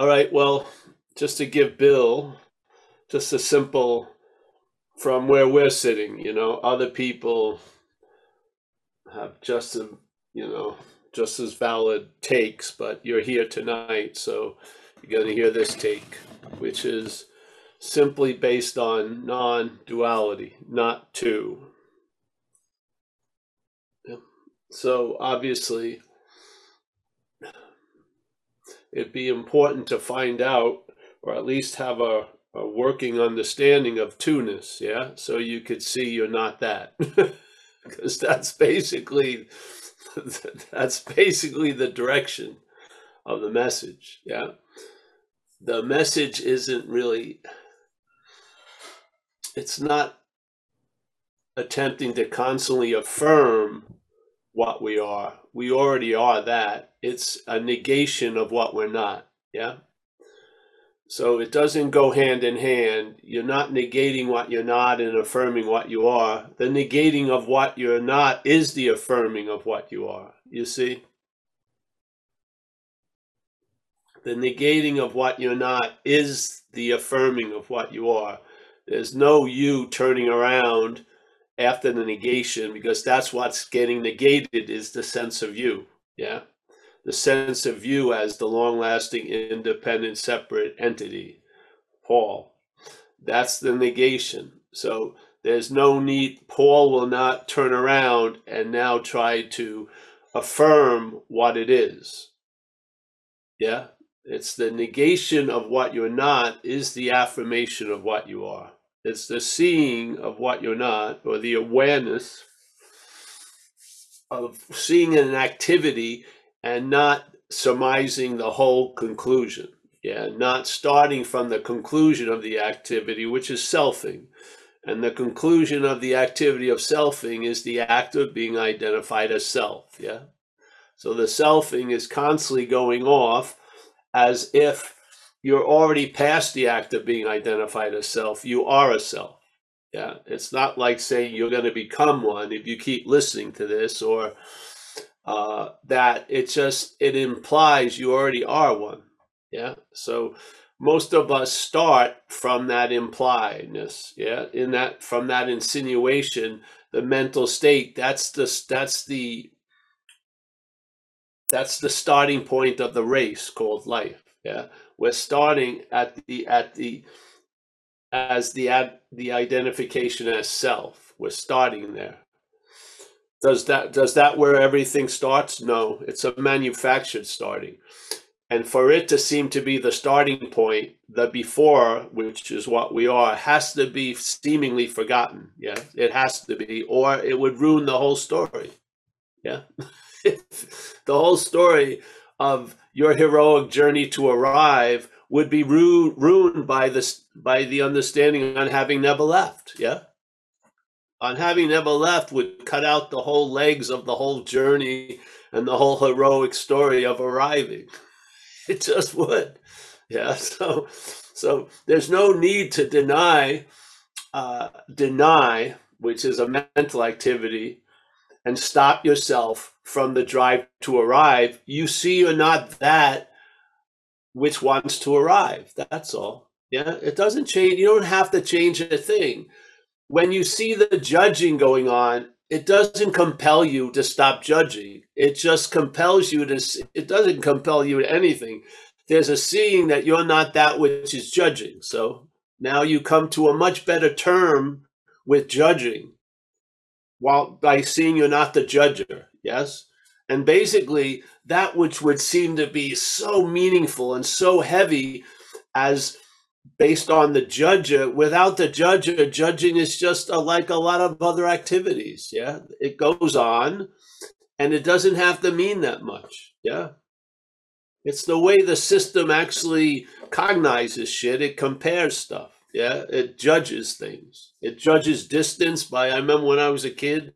All right, well, just to give Bill just a simple, from where we're sitting, you know, other people have just a, you know, just as valid takes, but you're here tonight, so you're going to hear this take, which is simply based on non-duality, not two. So obviously, it'd be important to find out, or at least have a working understanding of two-ness, yeah? So you could see you're not that, because that's basically the direction of the message, yeah? The message isn't really, it's not attempting to constantly affirm what we are. We already are that. It's a negation of what we're not, yeah? So it doesn't go hand in hand. You're not negating what you're not and affirming what you are. The negating of what you're not is the affirming of what you are, you see? The negating of what you're not is the affirming of what you are. There's no you turning around after the negation, because that's what's getting negated, is the sense of you, yeah? The sense of you as the long-lasting, independent, separate entity, Paul. That's the negation. So there's no need, Paul will not turn around and now try to affirm what it is. Yeah? It's the negation of what you're not is the affirmation of what you are. It's the seeing of what you're not, or the awareness of seeing an activity and not surmising the whole conclusion, yeah, not starting from the conclusion of the activity, which is selfing. And the conclusion of the activity of selfing is the act of being identified as self, yeah? So the selfing is constantly going off as if you're already past the act of being identified as self. You are a self, yeah? It's not like saying you're going to become one if you keep listening to this, or that it implies you already are one, yeah? So most of us start from that impliedness, yeah? From that insinuation, the mental state, that's the starting point of the race called life, yeah? We're starting at the identification as self. We're starting there. Does that where everything starts? No, it's a manufactured starting. And for it to seem to be the starting point, the before, which is what we are, has to be seemingly forgotten. Yeah, it has to be, or it would ruin the whole story. Yeah, the whole story of your heroic journey to arrive would be ruined by the understanding on having never left. Yeah. On having never left would cut out the whole legs of the whole journey and the whole heroic story of arriving. It just would. Yeah, so there's no need to deny, which is a mental activity, and stop yourself from the drive to arrive. You see you're not that which wants to arrive. That's all. Yeah, it doesn't change. You don't have to change a thing. When you see the judging going on, it doesn't compel you to stop judging. It just compels you to, it doesn't compel you to anything. There's a seeing that you're not that which is judging. So now you come to a much better term with judging, while by seeing you're not the judger, yes? And basically that which would seem to be so meaningful and so heavy as based on the judger, without the judger, judging is just like a lot of other activities, yeah? It goes on, and it doesn't have to mean that much, yeah? It's the way the system actually cognizes shit. It compares stuff, yeah? It judges things. It judges distance by, I remember when I was a kid,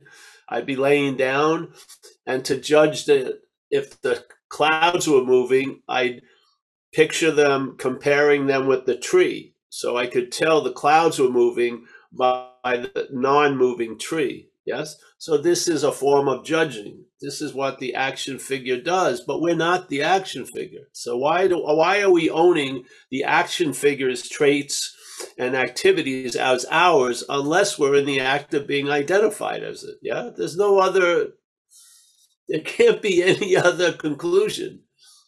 I'd be laying down, and to judge if the clouds were moving, I'd picture them, comparing them with the tree. So I could tell the clouds were moving by the non-moving tree. Yes. So this is a form of judging. This is what the action figure does, but we're not the action figure. So why are we owning the action figure's traits and activities as ours unless we're in the act of being identified as it? Yeah. There's no other, there can't be any other conclusion.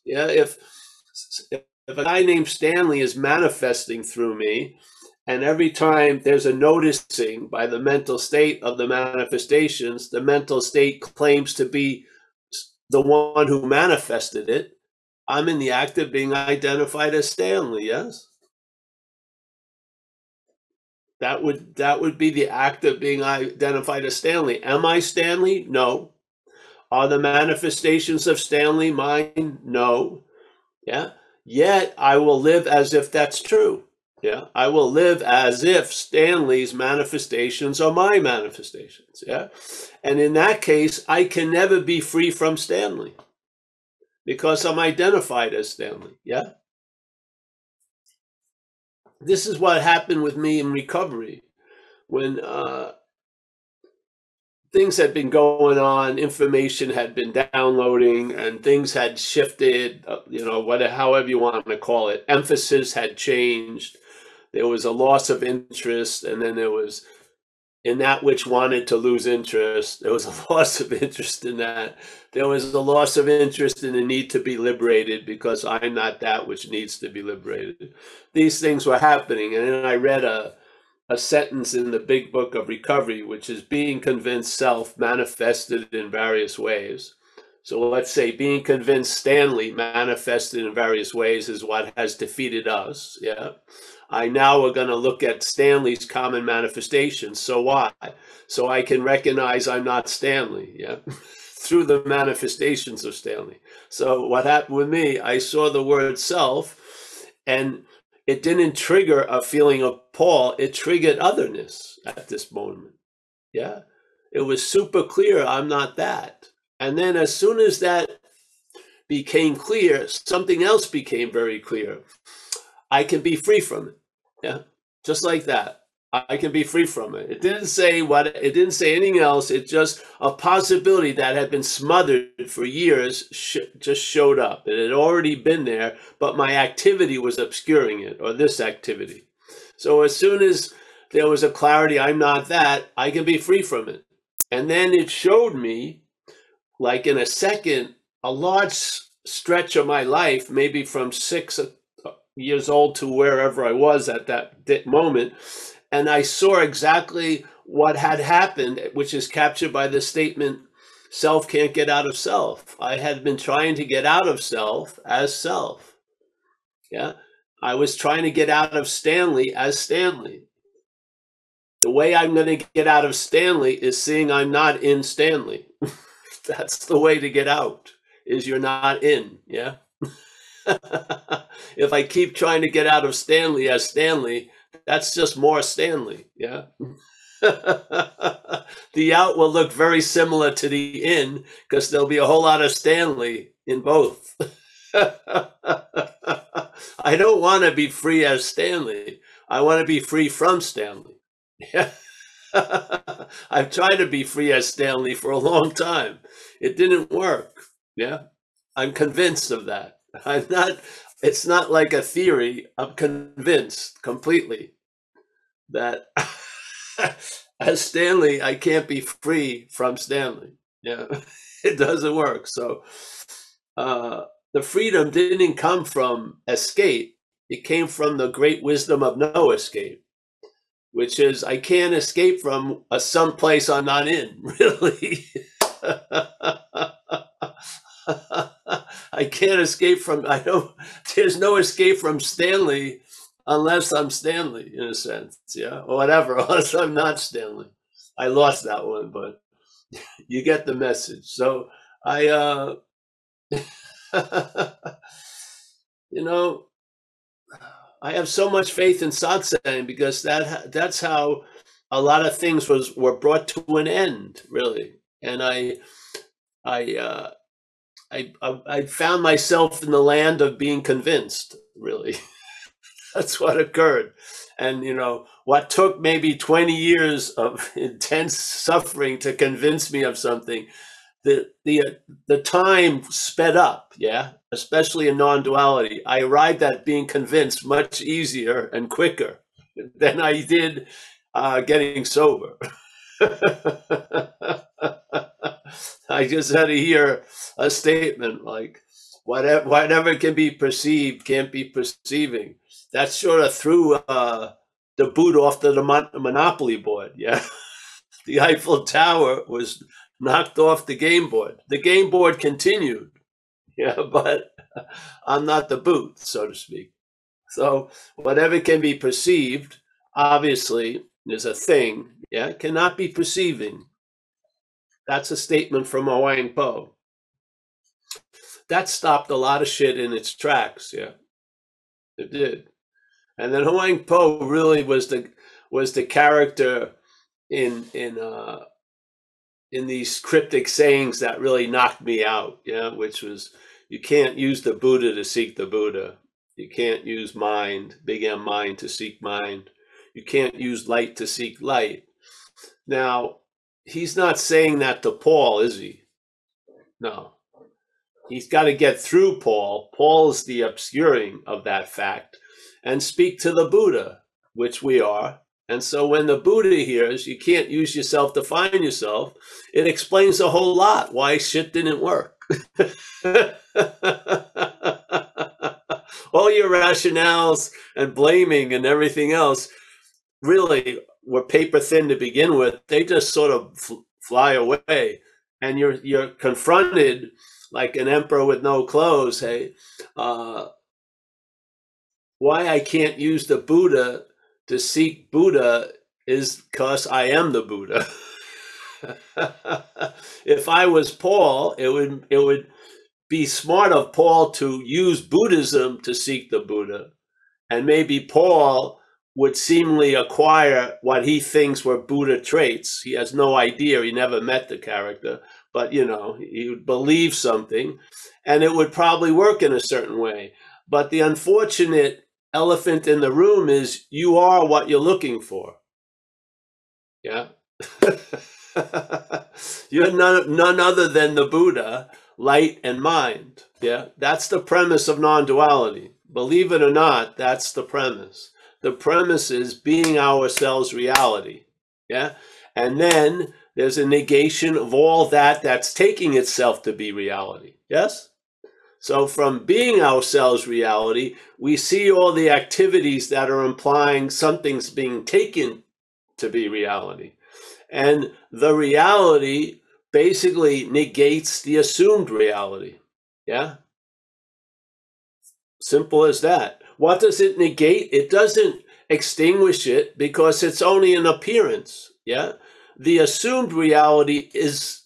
Yeah. If a guy named Stanley is manifesting through me, and every time there's a noticing by the mental state of the manifestations, the mental state claims to be the one who manifested it, I'm in the act of being identified as Stanley, yes? That would be the act of being identified as Stanley. Am I Stanley? No. Are the manifestations of Stanley mine? No. Yeah. Yet I will live as if that's true. Yeah, I will live as if Stanley's manifestations are my manifestations. Yeah, and in that case, I can never be free from Stanley because I'm identified as Stanley. Yeah, this is what happened with me in recovery when things had been going on, information had been downloading, and things had shifted. You know, whatever, however you want to call it, emphasis had changed. There was a loss of interest, and then there was in that which wanted to lose interest. There was a loss of interest in that. There was a loss of interest in the need to be liberated because I'm not that which needs to be liberated. These things were happening. And then I read a sentence in the Big Book of Recovery, which is being convinced self manifested in various ways. So let's say being convinced Stanley manifested in various ways is what has defeated us. Yeah. Now we're going to look at Stanley's common manifestations. So why? So I can recognize I'm not Stanley. Yeah. Through the manifestations of Stanley. So what happened with me, I saw the word self, and it didn't trigger a feeling of Paul. It triggered otherness at this moment. Yeah. It was super clear. I'm not that. And then as soon as that became clear, something else became very clear. I can be free from it. Yeah. Just like that. I can be free from it. It didn't say anything else. It just a possibility that had been smothered for years just showed up. It had already been there, but my activity was obscuring it, or this activity. So as soon as there was a clarity, I'm not that, I can be free from it. And then it showed me, like in a second, a large stretch of my life, maybe from 6 years old to wherever I was at that moment. And I saw exactly what had happened, which is captured by the statement, self can't get out of self. I had been trying to get out of self as self. Yeah. I was trying to get out of Stanley as Stanley. The way I'm going to get out of Stanley is seeing I'm not in Stanley. That's the way to get out, is you're not in. Yeah. If I keep trying to get out of Stanley as Stanley, that's just more Stanley. Yeah. The out will look very similar to the in because there'll be a whole lot of Stanley in both. I don't want to be free as Stanley. I want to be free from Stanley. Yeah. I've tried to be free as Stanley for a long time. It didn't work. Yeah. I'm convinced of that. It's not like a theory. I'm convinced completely that as Stanley, I can't be free from Stanley. Yeah, it doesn't work. So the freedom didn't come from escape. It came from the great wisdom of no escape, which is I can't escape from someplace I'm not in, really. I can't escape from, there's no escape from Stanley unless I'm Stanley, in a sense, yeah, or whatever, unless I'm not Stanley. I lost that one, but you get the message. So I have so much faith in Satsang because that's how a lot of things were brought to an end, really. And I found myself in the land of being convinced, really. That's what occurred. And, you know, what took maybe 20 years of intense suffering to convince me of something, the time sped up, yeah, especially in non-duality. I arrived at being convinced much easier and quicker than I did getting sober. I just had to hear a statement like, whatever can be perceived can't be perceiving. That sort of threw the boot off the Monopoly board, yeah? The Eiffel Tower was knocked off the game board. The game board continued, yeah, but I'm not the boot, so to speak. So whatever can be perceived, obviously, is a thing, yeah, cannot be perceiving. That's a statement from Huang Po. That stopped a lot of shit in its tracks, yeah, it did. And then Huang Po really was the character in these cryptic sayings that really knocked me out, yeah, which was, you can't use the Buddha to seek the Buddha. You can't use mind, big M mind, to seek mind. You can't use light to seek light. Now, he's not saying that to Paul, is he? No. He's got to get through Paul. Paul is the obscuring of that fact, and speak to the Buddha, which we are. And so when the Buddha hears, you can't use yourself to find yourself, it explains a whole lot why shit didn't work. All your rationales and blaming and everything else really were paper thin to begin with. They just sort of fly away, and you're confronted like an emperor with no clothes. Hey, why I can't use the Buddha to seek Buddha is because I am the Buddha. If I was Paul, it would be smart of Paul to use Buddhism to seek the Buddha, and maybe Paul would seemingly acquire what he thinks were Buddha traits. He has no idea, he never met the character, but you know, he would believe something, and it would probably work in a certain way. But the unfortunate elephant in the room is, you are what you're looking for. Yeah. You're none other than the Buddha, light and mind. Yeah, that's the premise of non-duality. Believe it or not, that's the premise. The premise is being ourselves reality. Yeah, and then there's a negation of all that that's taking itself to be reality. Yes. So from being ourselves reality, we see all the activities that are implying something's being taken to be reality, and the reality basically negates the assumed reality. Yeah? Simple as that. What does it negate? It doesn't extinguish it, because it's only an appearance. Yeah? The assumed reality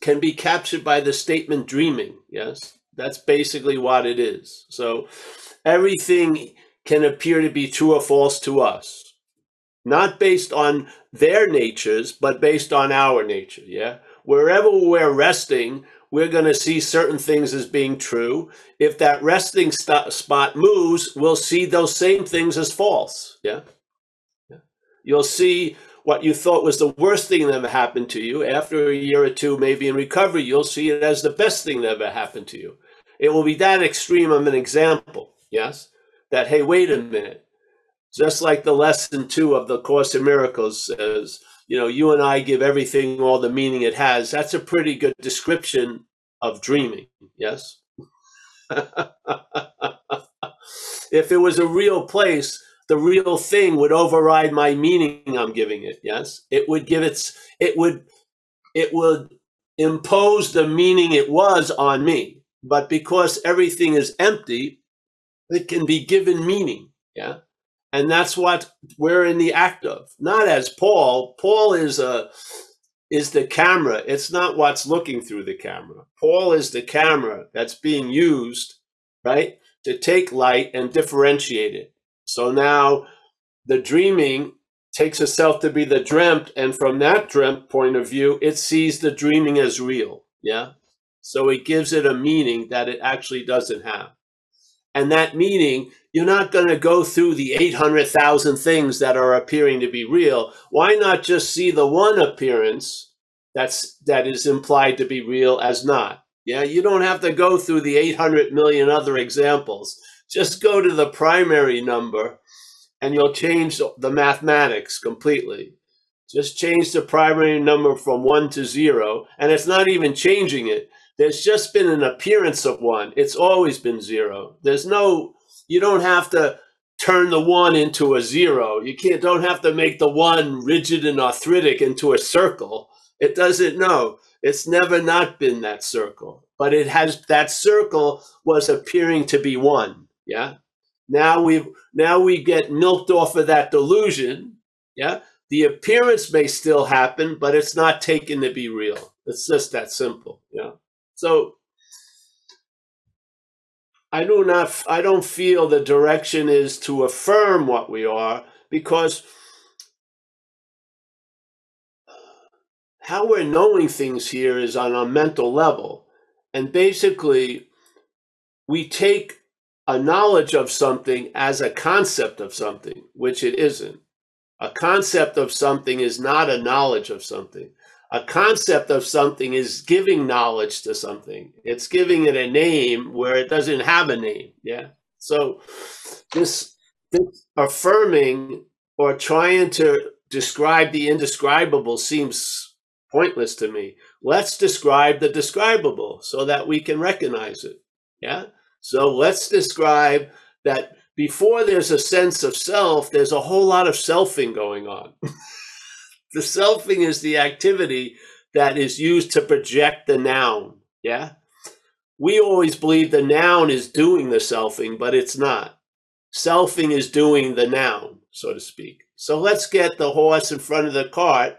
can be captured by the statement dreaming. Yes? That's basically what it is. So everything can appear to be true or false to us, not based on their natures, but based on our nature. Yeah? Wherever we're resting, we're going to see certain things as being true. If that resting spot moves, we'll see those same things as false. Yeah? Yeah. You'll see what you thought was the worst thing that ever happened to you. After a year or two, maybe in recovery, you'll see it as the best thing that ever happened to you. It will be that extreme of an example. Yes? That, hey, wait a minute. Just like the lesson 2 of the Course in Miracles says, you know, you and I give everything all the meaning it has. That's a pretty good description of dreaming, yes? If it was a real place, the real thing would override my meaning I'm giving it, yes? It would give it would impose the meaning it was on me. But because everything is empty, it can be given meaning, yeah? And that's what we're in the act of. Not as Paul. Paul is the camera. It's not what's looking through the camera. Paul is the camera that's being used, right, to take light and differentiate it. So now the dreaming takes itself to be the dreamt, and from that dreamt point of view, it sees the dreaming as real, yeah? So it gives it a meaning that it actually doesn't have. And that meaning, you're not going to go through the 800,000 things that are appearing to be real. Why not just see the one appearance that is implied to be real as not? Yeah, you don't have to go through the 800 million other examples. Just go to the primary number and you'll change the mathematics completely. Just change the primary number from 1 to 0, and it's not even changing it. There's just been an appearance of 1. It's always been 0. There's no, you don't have to turn the 1 into a 0. You can't, don't have to make the 1 rigid and arthritic into a circle. It doesn't know. It's never not been that circle, but it has, that circle was appearing to be 1. Yeah. Now we get milked off of that delusion. Yeah. The appearance may still happen, but it's not taken to be real. It's just that simple. Yeah. So I don't feel the direction is to affirm what we are, because how we're knowing things here is on a mental level. And basically, we take a knowledge of something as a concept of something, which it isn't. A concept of something is not a knowledge of something. A concept of something is giving knowledge to something. It's giving it a name where it doesn't have a name. Yeah. So this affirming or trying to describe the indescribable seems pointless to me. Let's describe the describable so that we can recognize it. Yeah. So let's describe that before there's a sense of self, there's a whole lot of selfing going on. The selfing is the activity that is used to project the noun. Yeah. We always believe the noun is doing the selfing, but it's not. Selfing is doing the noun, so to speak. So let's get the horse in front of the cart,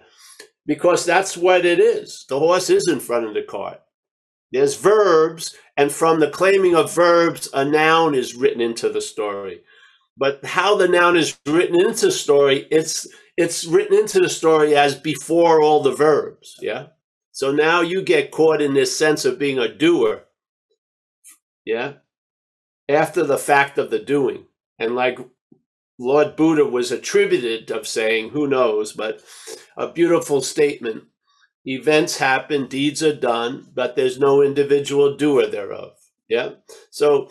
because that's what it is. The horse is in front of the cart. There's verbs, and from the claiming of verbs, a noun is written into the story. But how the noun is written into the story, it's written into the story as before all the verbs. Yeah. So now you get caught in this sense of being a doer. Yeah. After the fact of the doing. And like Lord Buddha was attributed of saying, who knows, but a beautiful statement. Events happen, deeds are done, but there's no individual doer thereof. Yeah. So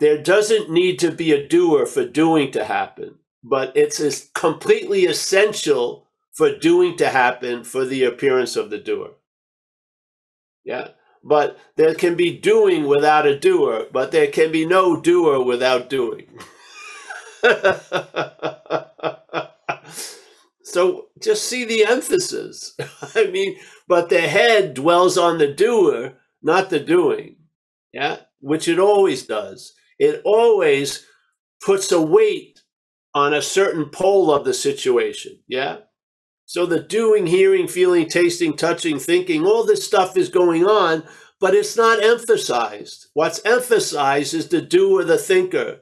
there doesn't need to be a doer for doing to happen, but it's completely essential for doing to happen for the appearance of the doer. Yeah. But there can be doing without a doer, but there can be no doer without doing. So just see the emphasis. I mean, but the head dwells on the doer, not the doing. Yeah, which it always does. It always puts a weight on a certain pole of the situation. Yeah. So the doing, hearing, feeling, tasting, touching, thinking, all this stuff is going on, but it's not emphasized. What's emphasized is the doer, the thinker.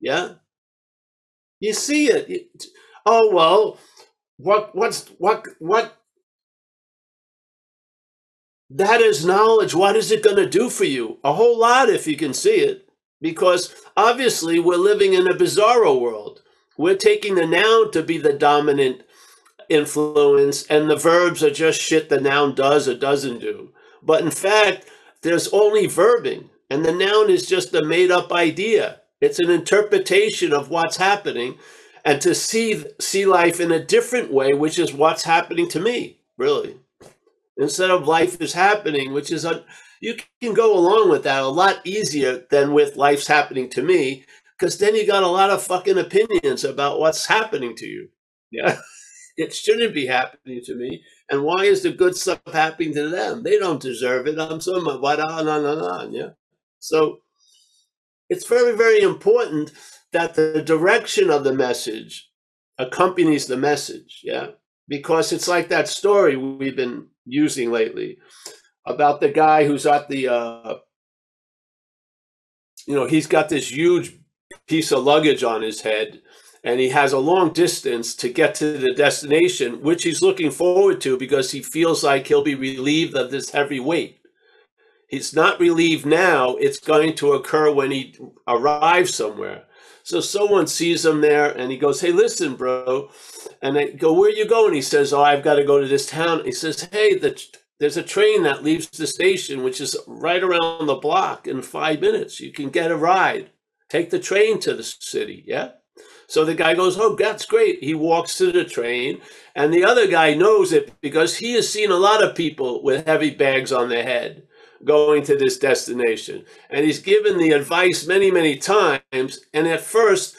Yeah. You see it. Oh, well, what? That is knowledge. What is it going to do for you? A whole lot, if you can see it, because obviously we're living in a bizarro world. We're taking the noun to be the dominant influence, and the verbs are just shit the noun does or doesn't do. But in fact, there's only verbing, and the noun is just a made-up idea. It's an interpretation of what's happening, and to see life in a different way, which is what's happening to me, really. Instead of life is happening, which is, you can go along with that a lot easier than with life's happening to me, because then you got a lot of fucking opinions about what's happening to you. Yeah, it shouldn't be happening to me. And why is the good stuff happening to them? They don't deserve it. I'm so much, on. Yeah. So it's very, very important that the direction of the message accompanies the message, yeah? Because it's like that story we've been using lately about the guy who's at the, he's got this huge piece of luggage on his head, and he has a long distance to get to the destination, which he's looking forward to because he feels like he'll be relieved of this heavy weight. He's not relieved now. It's going to occur when he arrives somewhere. So someone sees him there and he goes, hey, listen, bro. And they go, where are you going? He says, oh, I've got to go to this town. He says, hey, there's a train that leaves the station, which is right around the block in 5 minutes. You can get a ride. Take the train to the city, yeah? So the guy goes, oh, that's great. He walks to the train, and the other guy knows it because he has seen a lot of people with heavy bags on their head going to this destination. And he's given the advice many, many times. And at first,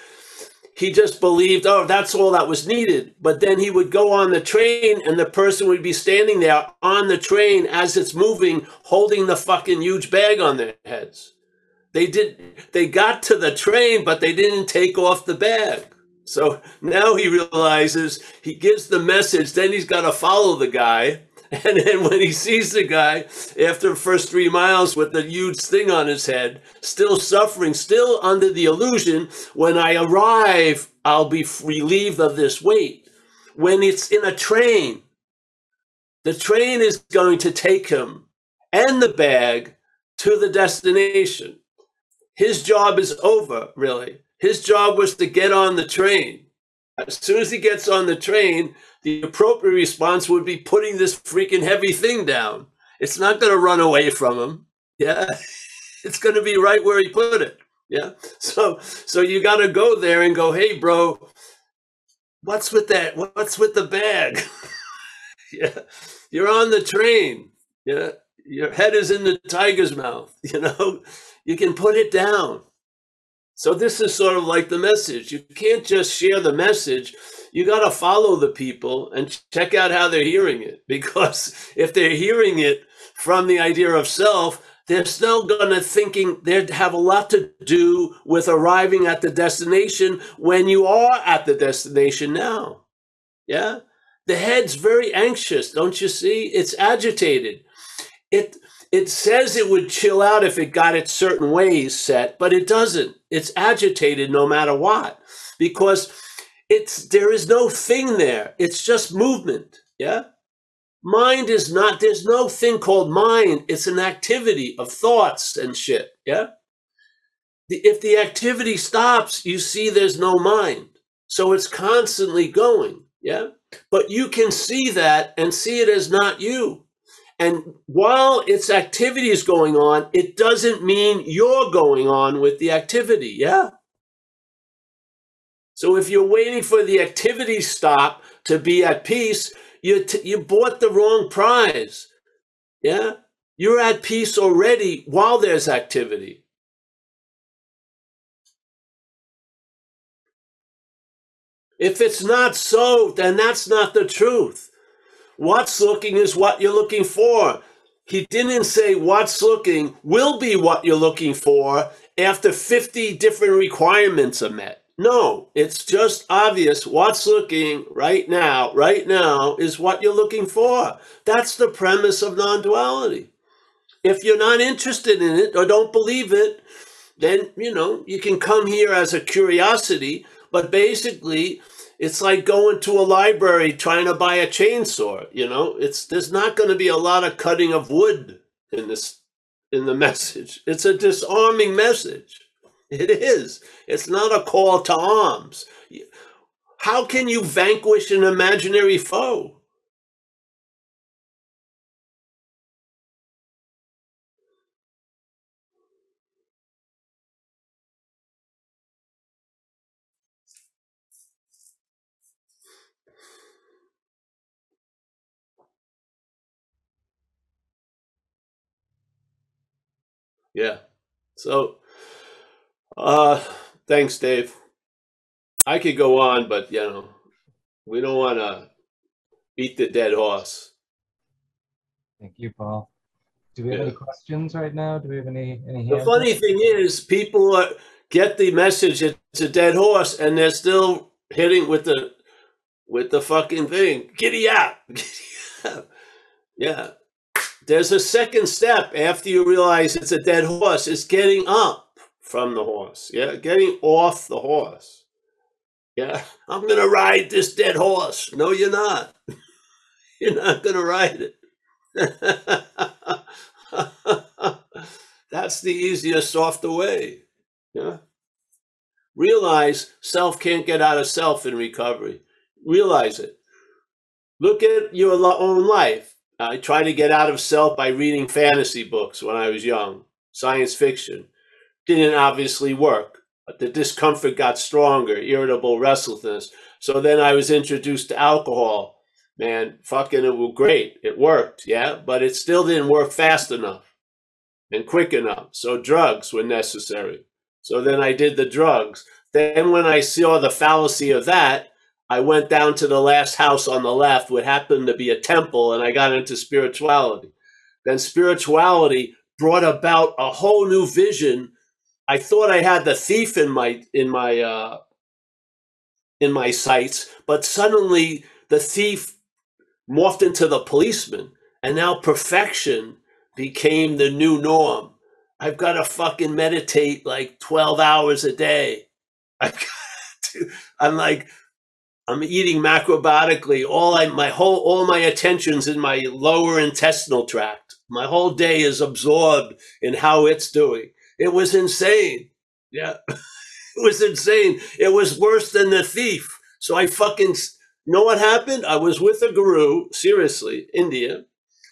he just believed, oh, that's all that was needed. But then he would go on the train, and the person would be standing there on the train as it's moving, holding the fucking huge bag on their heads. They got to the train, but they didn't take off the bag. So now he realizes, he gives the message, then he's got to follow the guy. And then when he sees the guy after the first 3 miles with the huge thing on his head, still suffering, still under the illusion, when I arrive, I'll be relieved of this weight. When it's in a train, the train is going to take him and the bag to the destination. His job is over, really. His job was to get on the train. As soon as he gets on the train, the appropriate response would be putting this freaking heavy thing down. It's not going to run away from him. Yeah. It's going to be right where he put it. Yeah. So you got to go there and go, hey, bro, what's with that? What's with the bag? Yeah. You're on the train. Yeah. Your head is in the tiger's mouth, you know. You can put it down. So this is sort of like the message. You can't just share the message. You got to follow the people and check out how they're hearing it. Because if they're hearing it from the idea of self, they're still going to thinking they have a lot to do with arriving at the destination when you are at the destination now. Yeah. The head's very anxious. Don't you see? It's agitated. It says it would chill out if it got its certain ways set, but it doesn't. It's agitated no matter what, because there is no thing there. It's just movement, yeah? Mind is not, there's no thing called mind. It's an activity of thoughts and shit, yeah? If the activity stops, you see there's no mind. So it's constantly going, yeah? But you can see that and see it as not you. And while its activity is going on, it doesn't mean you're going on with the activity, yeah? So if you're waiting for the activity stop to be at peace, you bought the wrong prize, yeah? You're at peace already while there's activity. If it's not so, then that's not the truth. What's looking is what you're looking for. He didn't say what's looking will be what you're looking for after 50 different requirements are met. No, it's just obvious what's looking right now is what you're looking for. That's the premise of non-duality. If you're not interested in it or don't believe it, then, you know, you can come here as a curiosity, but basically, it's like going to a library trying to buy a chainsaw, you know? There's not going to be a lot of cutting of wood in the message. It's a disarming message. It is. It's not a call to arms. How can you vanquish an imaginary foe? Yeah. So, thanks, Dave. I could go on, but, you know, we don't want to beat the dead horse. Thank you, Paul. Do we have any questions right now? Do we have any The funny thing is, people get the message it's a dead horse, and they're still hitting with the fucking thing. Giddy up! Giddy up! Yeah. There's a second step after you realize it's a dead horse. It's getting up from the horse. Yeah, getting off the horse. Yeah, I'm going to ride this dead horse. No, you're not. You're not going to ride it. That's the easiest, softer way. Yeah. Realize self can't get out of self in recovery. Realize it. Look at your own life. I tried to get out of self by reading fantasy books when I was young, science fiction. Didn't obviously work. But the discomfort got stronger, irritable restlessness. So then I was introduced to alcohol. Man, fucking it was great. It worked, yeah, but it still didn't work fast enough and quick enough. So drugs were necessary. So then I did the drugs. Then when I saw the fallacy of that, I went down to the last house on the left, what happened to be a temple, and I got into spirituality. Then spirituality brought about a whole new vision. I thought I had the thief in my sights, but suddenly the thief morphed into the policeman, and now perfection became the new norm. I've got to fucking meditate like 12 hours a day. I'm like, I'm eating macrobiotically. All my attention's in my lower intestinal tract. My whole day is absorbed in how it's doing. It was insane. Yeah, it was insane. It was worse than the thief. So I fucking, you know what happened? I was with a guru, seriously, India,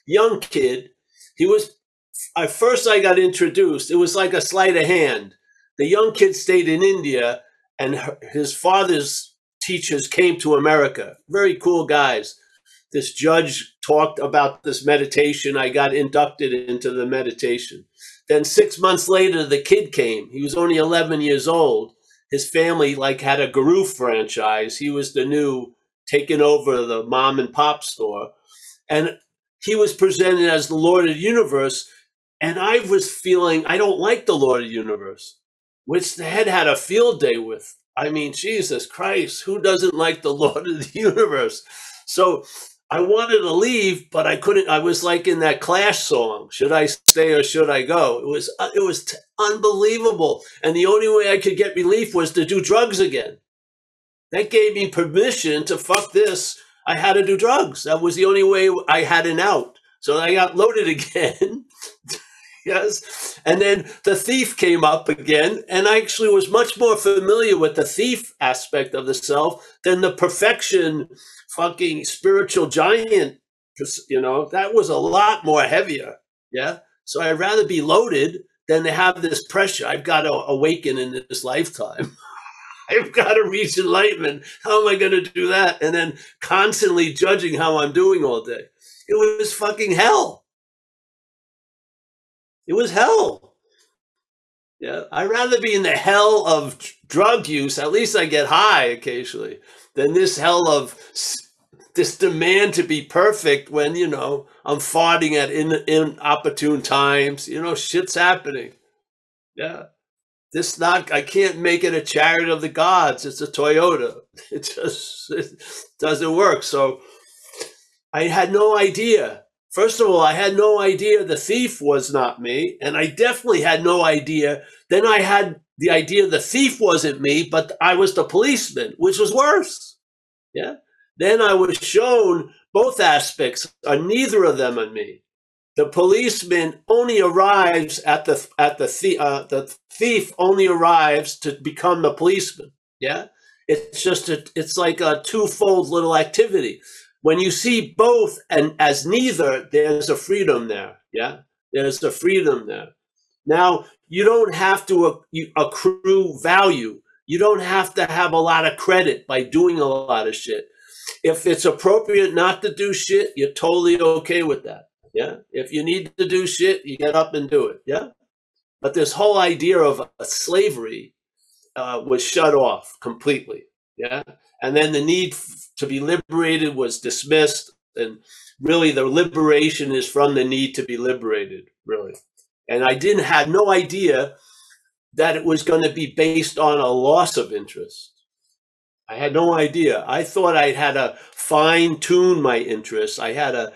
young kid. He was, at first I got introduced. It was like a sleight of hand. The young kid stayed in India and his father's teachers came to America. Very cool guys. This judge talked about this meditation. I got inducted into the meditation. Then 6 months later, the kid came. He was only 11 years old. His family like had a guru franchise. He was the new, taking over the mom and pop store. And he was presented as the Lord of the Universe. And I was feeling, I don't like the Lord of the Universe, which the head had a field day with. I mean, Jesus Christ, who doesn't like the Lord of the Universe? So I wanted to leave, but I couldn't. I was like in that Clash song, should I stay or should I go? It was unbelievable. And the only way I could get relief was to do drugs again. That gave me permission to fuck this. I had to do drugs. That was the only way I had an out. So I got loaded again. Yes. And then the thief came up again. And I actually was much more familiar with the thief aspect of the self than the perfection fucking spiritual giant. You know, that was a lot more heavier. Yeah. So I'd rather be loaded than to have this pressure. I've got to awaken in this lifetime. I've got to reach enlightenment. How am I going to do that? And then constantly judging how I'm doing all day. It was fucking hell. It was hell. Yeah, I'd rather be in the hell of drug use. At least I get high occasionally than this hell of this demand to be perfect when, you know, I'm farting at inopportune times. You know, shit's happening. Yeah. This not, I can't make it a chariot of the gods. It's a Toyota. It doesn't work. So I had no idea. First of all, I had no idea the thief was not me. And I definitely had no idea. Then I had the idea the thief wasn't me, but I was the policeman, which was worse. Yeah. Then I was shown both aspects are neither of them on me. The policeman only arrives the thief only arrives to become the policeman. Yeah, it's just it's like a twofold little activity. When you see both and as neither, there's a freedom there. Yeah, there's a freedom there. Now you don't have to accrue value. You don't have to have a lot of credit by doing a lot of shit. If it's appropriate not to do shit, you're totally okay with that. Yeah. If you need to do shit, you get up and do it. Yeah. But this whole idea of slavery was shut off completely. Yeah. And then the need to be liberated was dismissed. And really the liberation is from the need to be liberated, really. And I had no idea that it was going to be based on a loss of interest. I had no idea. I thought I had to fine tune my interests. I had to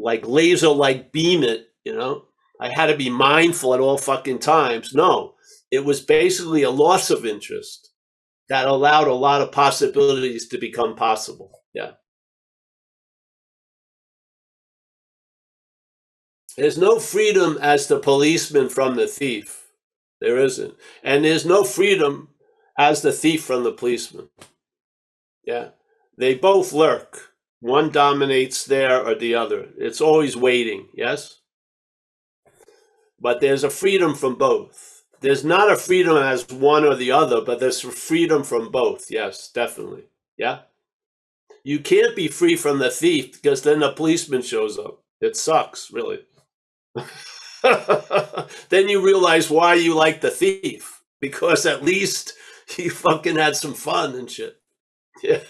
like laser, like beam it, you know, I had to be mindful at all fucking times. No, it was basically a loss of interest that allowed a lot of possibilities to become possible. Yeah. There's no freedom as the policeman from the thief. There isn't. And there's no freedom as the thief from the policeman. Yeah. They both lurk. One dominates there or the other. It's always waiting, yes? But there's a freedom from both. There's not a freedom as one or the other, but there's a freedom from both. Yes, definitely. Yeah? You can't be free from the thief because then the policeman shows up. It sucks, really. Then you realize why you like the thief, because at least you fucking had some fun and shit. Yeah.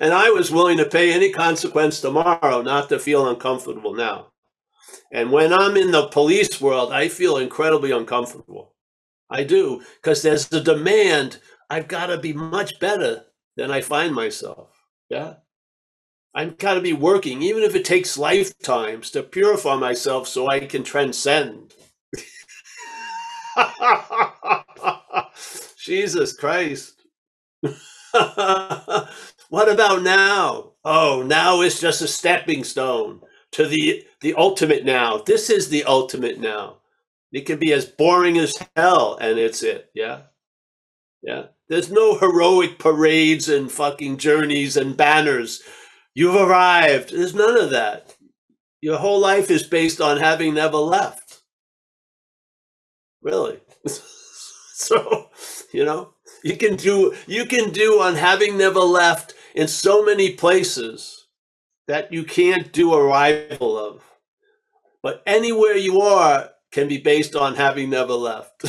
And I was willing to pay any consequence tomorrow not to feel uncomfortable now. And when I'm in the police world, I feel incredibly uncomfortable. I do, because there's the demand, I've got to be much better than I find myself. Yeah, I've got to be working, even if it takes lifetimes, to purify myself so I can transcend. Jesus Christ. What about now? Oh, now it's just a stepping stone to the ultimate now. This is the ultimate now. It can be as boring as hell, and it's it. Yeah, yeah. There's no heroic parades and fucking journeys and banners. You've arrived. There's none of that. Your whole life is based on having never left. Really. So, you know, you can do on having never left in so many places that you can't do a rival of. But anywhere you are can be based on having never left.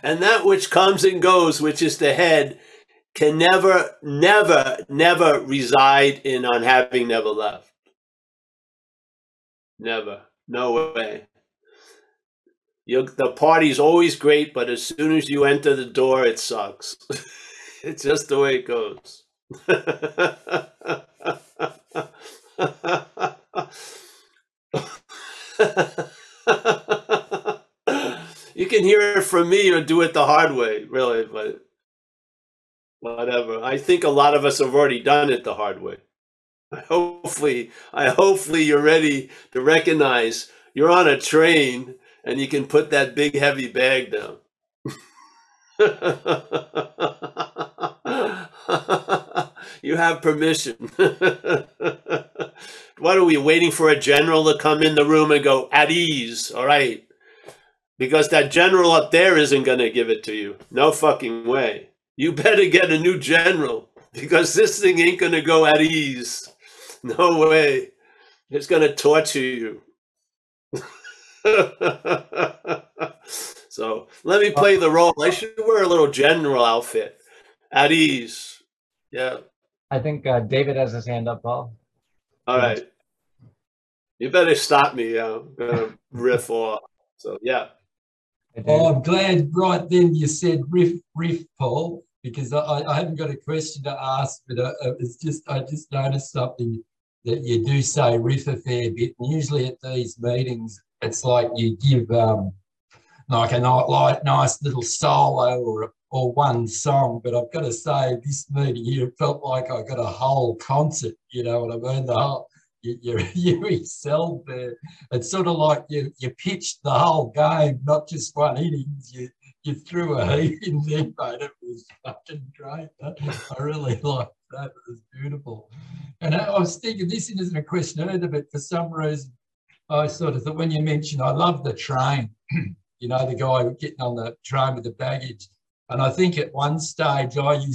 And that which comes and goes, which is the head, can never, never, never reside in on having never left. Never. No way. The party's always great, but as soon as you enter the door, it sucks. It's just the way it goes. You can hear it from me or do it the hard way, really, but whatever. I think a lot of us have already done it the hard way. Hopefully you're ready to recognize you're on a train and you can put that big heavy bag down. You have permission. What are we waiting for, a general to come in the room and go, at ease, all right? Because that general up there isn't going to give it to you. No fucking way. You better get a new general, because this thing ain't going to go at ease. No way. It's going to torture you. So let me play the role. I should wear a little general outfit. At ease. Yeah. I think David has his hand up, Paul. All right. You better stop me. I'm going to riff off. So, yeah. Oh, I'm glad right then you said riff, Paul, because I haven't got a question to ask, but I just noticed something that you do say riff a fair bit. And usually at these meetings, it's like you give like a nice little solo or one song. But I've got to say, this meeting here felt like I got a whole concert. You know what I mean? The whole. You excelled there. It's sort of like you pitched the whole game, not just one innings. You threw a heap in there, mate. It was fucking great. I really liked that. It was beautiful. And I was thinking, this isn't a question either, but for some reason, I sort of thought, when you mentioned, I love the train, you know, the guy getting on the train with the baggage. And I think at one stage, I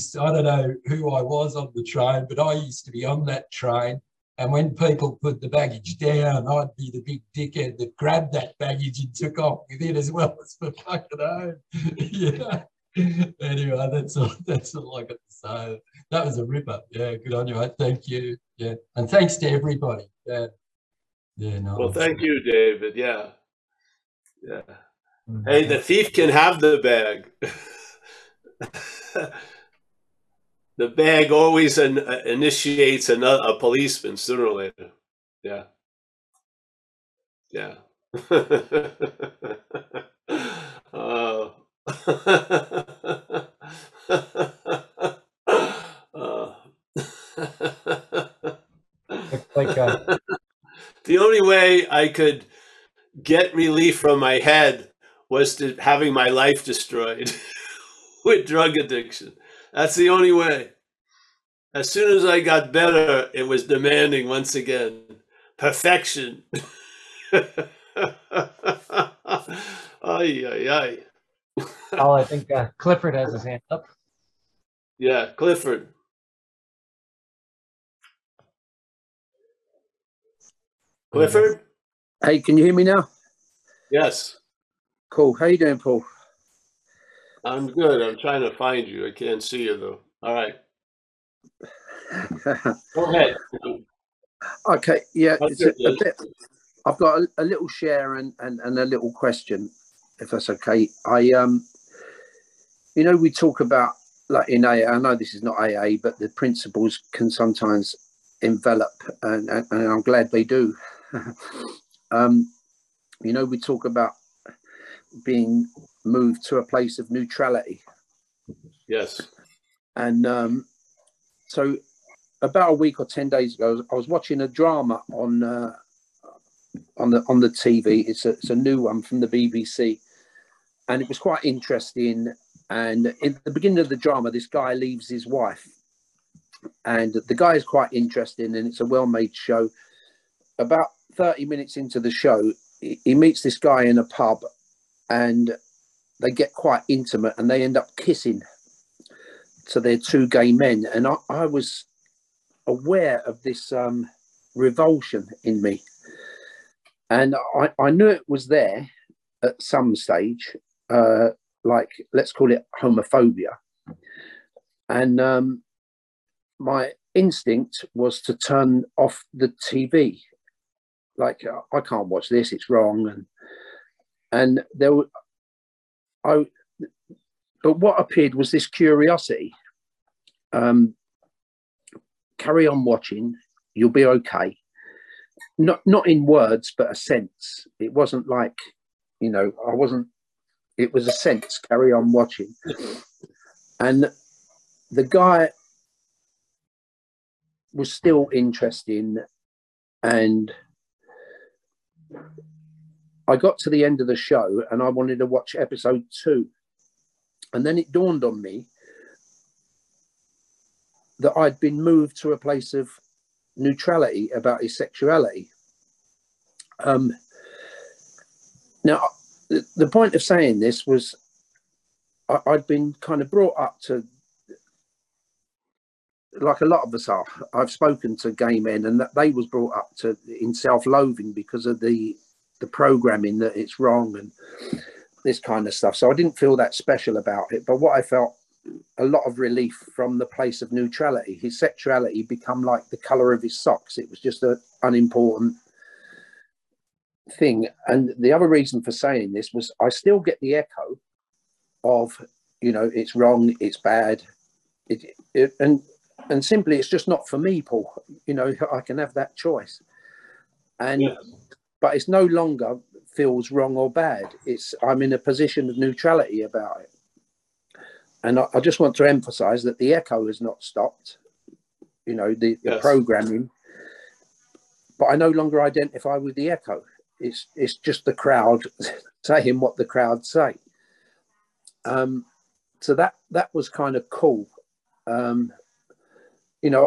don't know who I was on the train, but I used to be on that train. And when people put the baggage down, I'd be the big dickhead that grabbed that baggage and took off with it as well as the fucking home. Yeah. Anyway, that's all I got to say. That was a ripper. Yeah, good on you, mate. Thank you. Yeah. And thanks to everybody. Yeah. Yeah, no. Well, thank you, David. Yeah. Yeah. Mm-hmm. Hey, the thief can have the bag. The bag always initiates a policeman sooner or later. Yeah. Yeah. The only way I could get relief from my head was to having my life destroyed with drug addiction. That's the only way. As soon as I got better, it was demanding once again perfection. Oh, I think Clifford has his hand up. Yeah, Clifford. Clifford? Hey, can you hear me now? Yes. Cool. How you doing, Paul? I'm good. I'm trying to find you. I can't see you, though. All right. Go ahead. Okay. Yeah. It's a bit, I've got a little share and a little question, if that's okay. You know, we talk about, like in AA, I know this is not AA, but the principles can sometimes envelop, and I'm glad they do. You know, we talk about being moved to a place of neutrality. Yes. And so about a week or 10 days ago, I was watching a drama on the TV. It's a new one from the BBC, and it was quite interesting. And in the beginning of the drama, this guy leaves his wife, and the guy is quite interesting, and it's a well-made show. About 30 minutes into the show, he meets this guy in a pub, and they get quite intimate, and they end up kissing. So they're two gay men, and I was aware of this revulsion in me, and I knew it was there at some stage, like, let's call it homophobia. And my instinct was to turn off the TV, like, I can't watch this, it's wrong. And there were, but what appeared was this curiosity. Carry on watching, you'll be okay. Not in words, but a sense. It wasn't like, you know, I wasn't, it was a sense, carry on watching. And the guy was still interesting, and I got to the end of the show and I wanted to watch episode 2. And then it dawned on me that I'd been moved to a place of neutrality about his sexuality. Now, the point of saying this was I'd been kind of brought up to, like a lot of us are, I've spoken to gay men, and that they was brought up to in self-loathing because of the programming that it's wrong and this kind of stuff. So I didn't feel that special about it, but what I felt a lot of relief from the place of neutrality. His sexuality become like the color of his socks. It was just an unimportant thing. And the other reason for saying this was I still get the echo of, you know, it's wrong, it's bad, and simply it's just not for me, Paul. You know, I can have that choice. And yeah. But it's no longer feels wrong or bad. It's, I'm in a position of neutrality about it. And I just want to emphasize that the echo has not stopped, you know, the programming, but I no longer identify with the echo. It's just the crowd saying what the crowd say. So that was kind of cool. You know,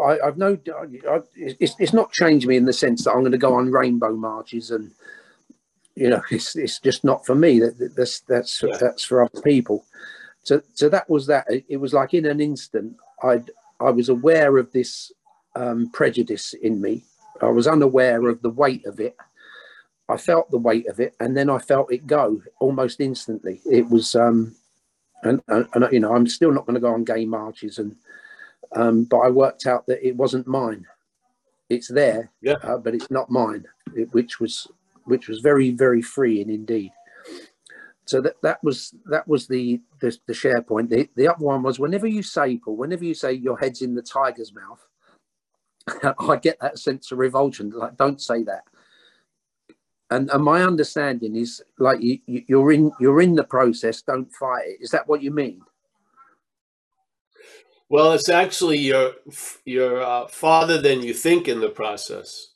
it's not changed me in the sense that I'm going to go on rainbow marches and, you know, it's just not for me. That's for other people. So that was that. It was like in an instant, I was aware of this prejudice in me. I was unaware of the weight of it. I felt the weight of it, and then I felt it go almost instantly. It was, and you know, I'm still not going to go on gay marches, and but I worked out that it wasn't mine. It's there, yeah, but it's not mine. Which was very, very freeing indeed. So that was the share point. The other one was, whenever you say, Paul, whenever you say your head's in the tiger's mouth, I get that sense of revulsion. Like, don't say that. And my understanding is, like, you're in the process, don't fight it. Is that what you mean? Well, it's actually you're farther than you think in the process,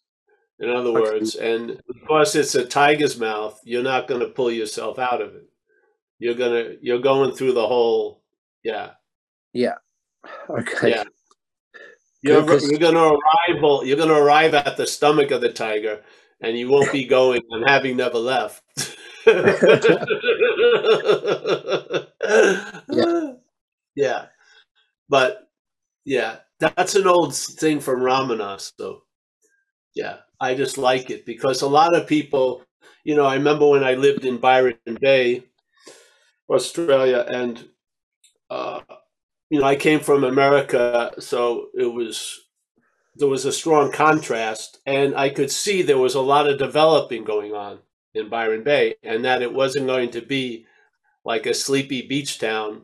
in other words. And because it's a tiger's mouth, you're not going to pull yourself out of it. You're going through the whole, yeah. Okay. Yeah. You're going to arrive at the stomach of the tiger, and you won't be going and having never left. Yeah. But yeah, that's an old thing from Ramana. So yeah, I just like it because a lot of people, you know, I remember when I lived in Byron Bay, Australia, and you know, I came from America, so there was a strong contrast, and I could see there was a lot of developing going on in Byron Bay, and that it wasn't going to be like a sleepy beach town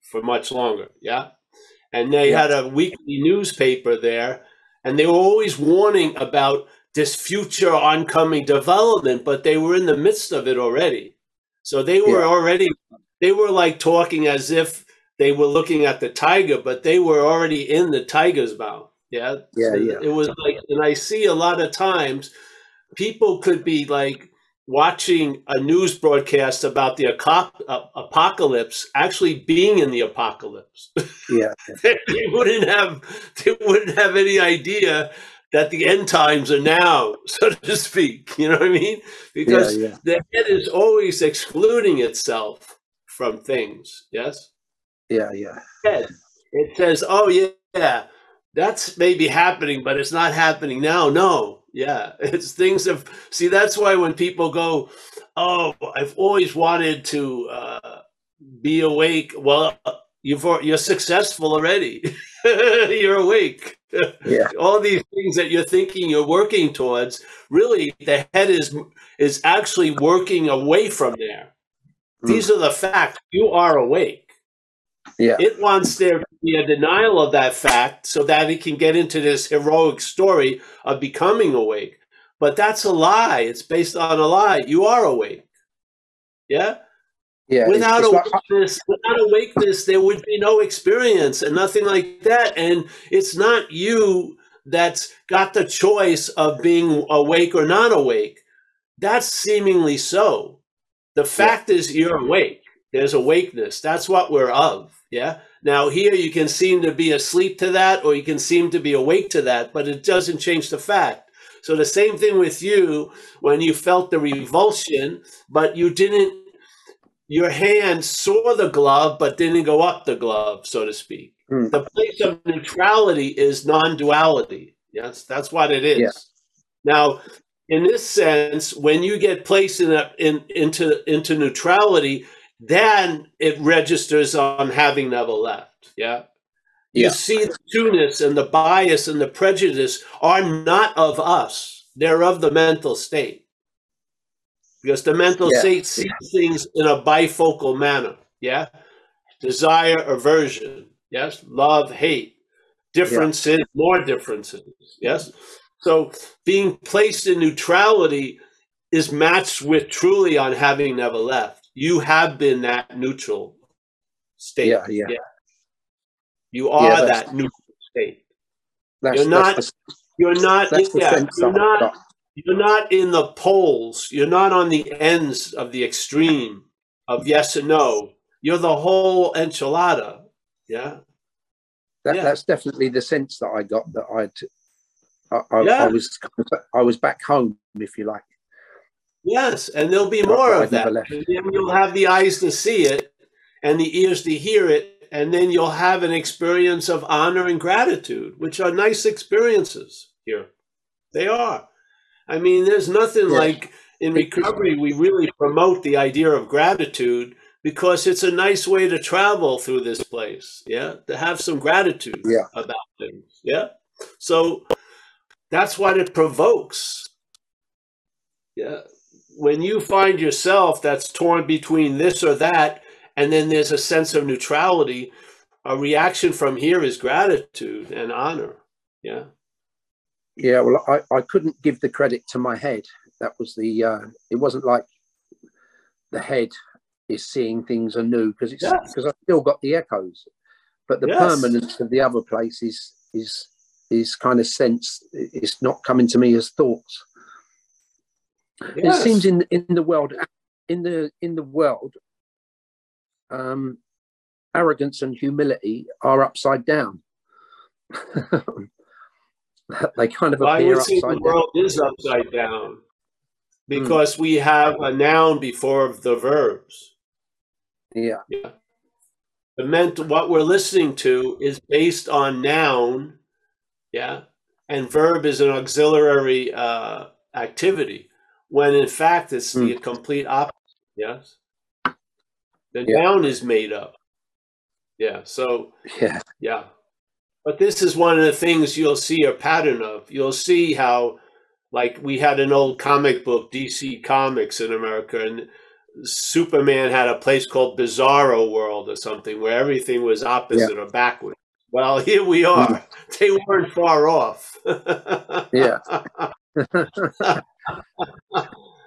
for much longer. Yeah. And they had a weekly newspaper there, and they were always warning about this future oncoming development, but they were in the midst of it already. So they were already, they were like talking as if they were looking at the tiger, but they were already in the tiger's mouth. Yeah. Yeah, so yeah. It was like, and I see a lot of times people could be like watching a news broadcast about the apocalypse, actually being in the apocalypse. Yeah. they wouldn't have any idea that the end times are now, so to speak. You know what I mean? Because the head is always excluding itself from things. Yes. Yeah. It says, oh, yeah, that's maybe happening, but it's not happening now. No. Yeah. It's things of, see, that's why when people go, oh, I've always wanted to be awake. Well, you're successful already. You're awake. Yeah. All these things that you're thinking you're working towards, really the head is actually working away from there. Mm. These are the facts. You are awake. Yeah. It wants there to be a denial of that fact so that it can get into this heroic story of becoming awake. But that's a lie. It's based on a lie. You are awake. Yeah? Yeah. Without awakeness, there would be no experience and nothing like that. And it's not you that's got the choice of being awake or not awake. That's seemingly so. The fact is you're awake. There's awakeness. That's what we're of. Yeah. Now here you can seem to be asleep to that, or you can seem to be awake to that, but it doesn't change the fact. So the same thing with you when you felt the revulsion, but you didn't, your hand saw the glove, but didn't go up the glove, so to speak. Mm. The place of neutrality is non-duality. Yes. That's what it is. Yeah. Now, in this sense, when you get placed into neutrality, then it registers on having never left. Yeah. You see the two-ness and the bias and the prejudice are not of us. They're of the mental state. Because the mental state sees things in a bifocal manner. Yeah. Desire, aversion. Yes. Love, hate. Differences, more differences. Yes. So being placed in neutrality is matched with truly on having never left. You have been that neutral state. Yeah. You are that neutral state. You're not in the poles. You're not on the ends of the extreme of yes and no. You're the whole enchilada. Yeah. That's definitely the sense that I got, that I was back home, if you like. Yes, and there'll be more of that. And then you'll have the eyes to see it and the ears to hear it, and then you'll have an experience of honor and gratitude, which are nice experiences here. They are. I mean, there's nothing like in recovery, we really promote the idea of gratitude because it's a nice way to travel through this place, yeah, to have some gratitude about things, yeah. So that's what it provokes, yeah. When you find yourself that's torn between this or that, and then there's a sense of neutrality, a reaction from here is gratitude and honor. Yeah. Yeah. Well, I couldn't give the credit to my head. That was the it wasn't like the head is seeing things anew, because it's because I've still got the echoes, but the permanence of the other place is kind of sensed. It's not coming to me as thoughts. It seems in the world arrogance and humility are upside down. They kind of appear upside down. The world is upside down because we have a noun before the verbs. Yeah. The mental, what we're listening to is based on noun, and verb is an auxiliary activity, when in fact it's the complete opposite. The noun is made up. But this is one of the things you'll see a pattern of. You'll see how, like, we had an old comic book, DC Comics in America, and Superman had a place called Bizarro World or something, where everything was opposite or backwards. Well, here we are. They weren't far off.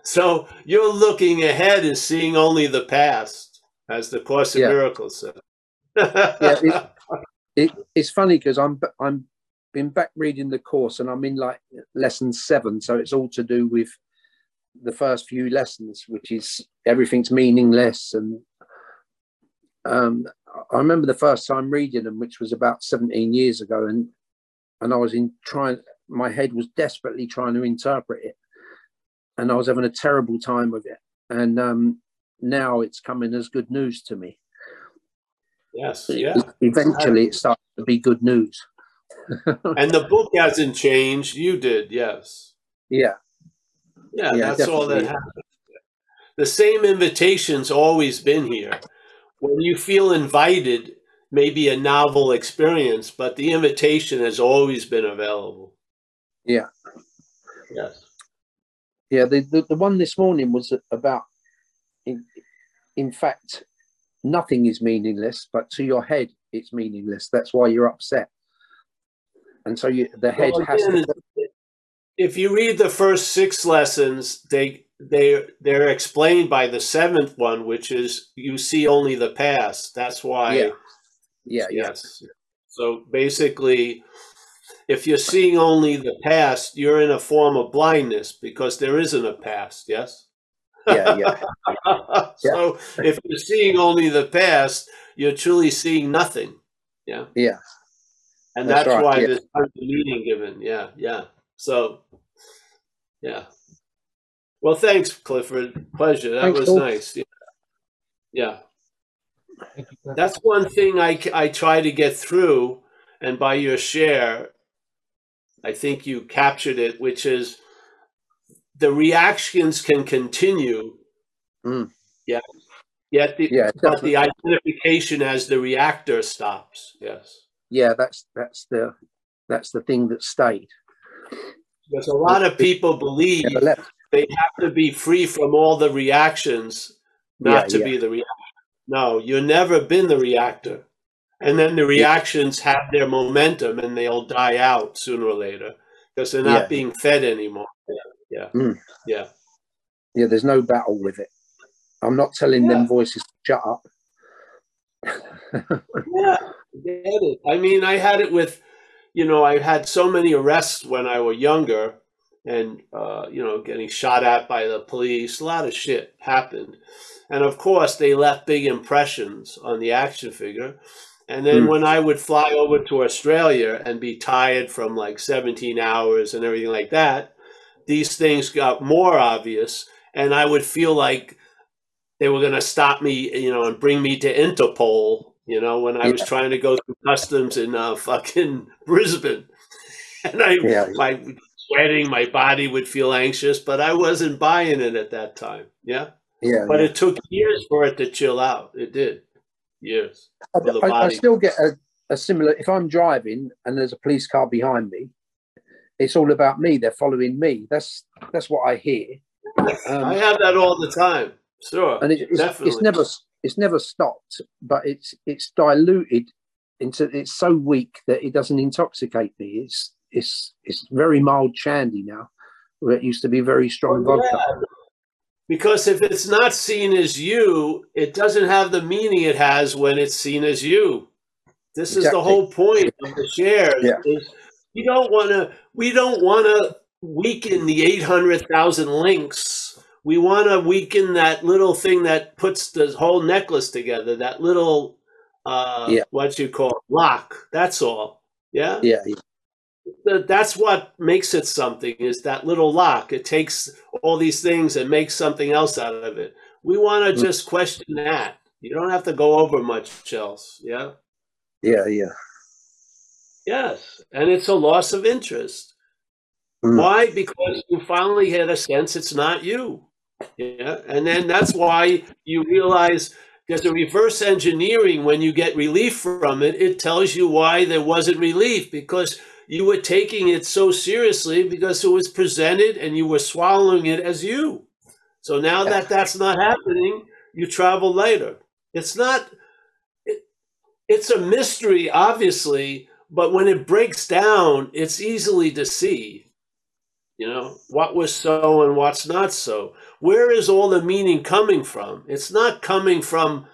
So you're looking ahead and seeing only the past, as the Course in Miracles said. It's funny because I'm been back reading the Course, and I'm in like lesson 7, so it's all to do with the first few lessons, which is everything's meaningless. And I remember the first time reading them, which was about 17 years ago, and I was my head was desperately trying to interpret it, and I was having a terrible time with it. And now it's coming as good news to me. Eventually it starts to be good news. And the book hasn't changed. You did, that's all that happened. The same invitation's always been here. When you feel invited, maybe a novel experience, but the invitation has always been available. The one this morning was about, in fact, nothing is meaningless, but to your head it's meaningless. That's why you're upset. And so the head has to. If you read the first 6 lessons, they're explained by the 7th one, which is you see only the past. That's why. So basically, if you're seeing only the past, you're in a form of blindness, because there isn't a past. So if you're seeing only the past, you're truly seeing nothing. And that's right. Why there's tons of meaning given. So well, thanks, Clifford. Pleasure. That thanks, was Paul. Nice. That's one thing I try to get through, and by your share I think you captured it, which is the reactions can continue, but the identification as the reactor stops. That's the thing that stayed. Because a lot of people believe they have to be free from all the reactions, not to be the reactor. No, you've never been the reactor, and then the reactions have their momentum, and they'll die out sooner or later because they're not being fed anymore. There's no battle with it. I'm not telling them voices to shut up. I mean, I had it with, I had so many arrests when I was younger, and getting shot at by the police. A lot of shit happened, and of course they left big impressions on the action figure. And then when I would fly over to Australia and be tired from like 17 hours and everything like that, these things got more obvious, and I would feel like they were going to stop me, and bring me to Interpol, when I was trying to go through customs in fucking Brisbane. And my sweating, my body would feel anxious, but I wasn't buying it at that time. But it took years for it to chill out. It did. Years. I still get a similar, if I'm driving and there's a police car behind me, it's all about me. They're following me. That's what I hear. I have that all the time. Sure, and it's never stopped. But it's diluted into, it's so weak that it doesn't intoxicate me. It's very mild Chandy now, It used to be very strong vodka. Because if it's not seen as you, it doesn't have the meaning it has when it's seen as you. This is the whole point of the shares. Is you don't want to, we don't want to weaken the 800,000 links. We want to weaken that little thing that puts the whole necklace together, that little, what you call it, lock. That's all. Yeah? Yeah. That's what makes it something, is that little lock. It takes all these things and makes something else out of it. We want to just question that. You don't have to go over much else. Yeah? Yeah, yeah. Yes. And it's a loss of interest. Why? Because you finally had a sense it's not you. Yeah. And then that's why you realize there's a reverse engineering when you get relief from it. It tells you why there wasn't relief, because you were taking it so seriously because it was presented and you were swallowing it as you. So now that that's not happening, you travel later. It's not, it's a mystery, obviously, but when it breaks down, it's easily to see. You know, what was so and what's not so. Where is all the meaning coming from? It's not coming from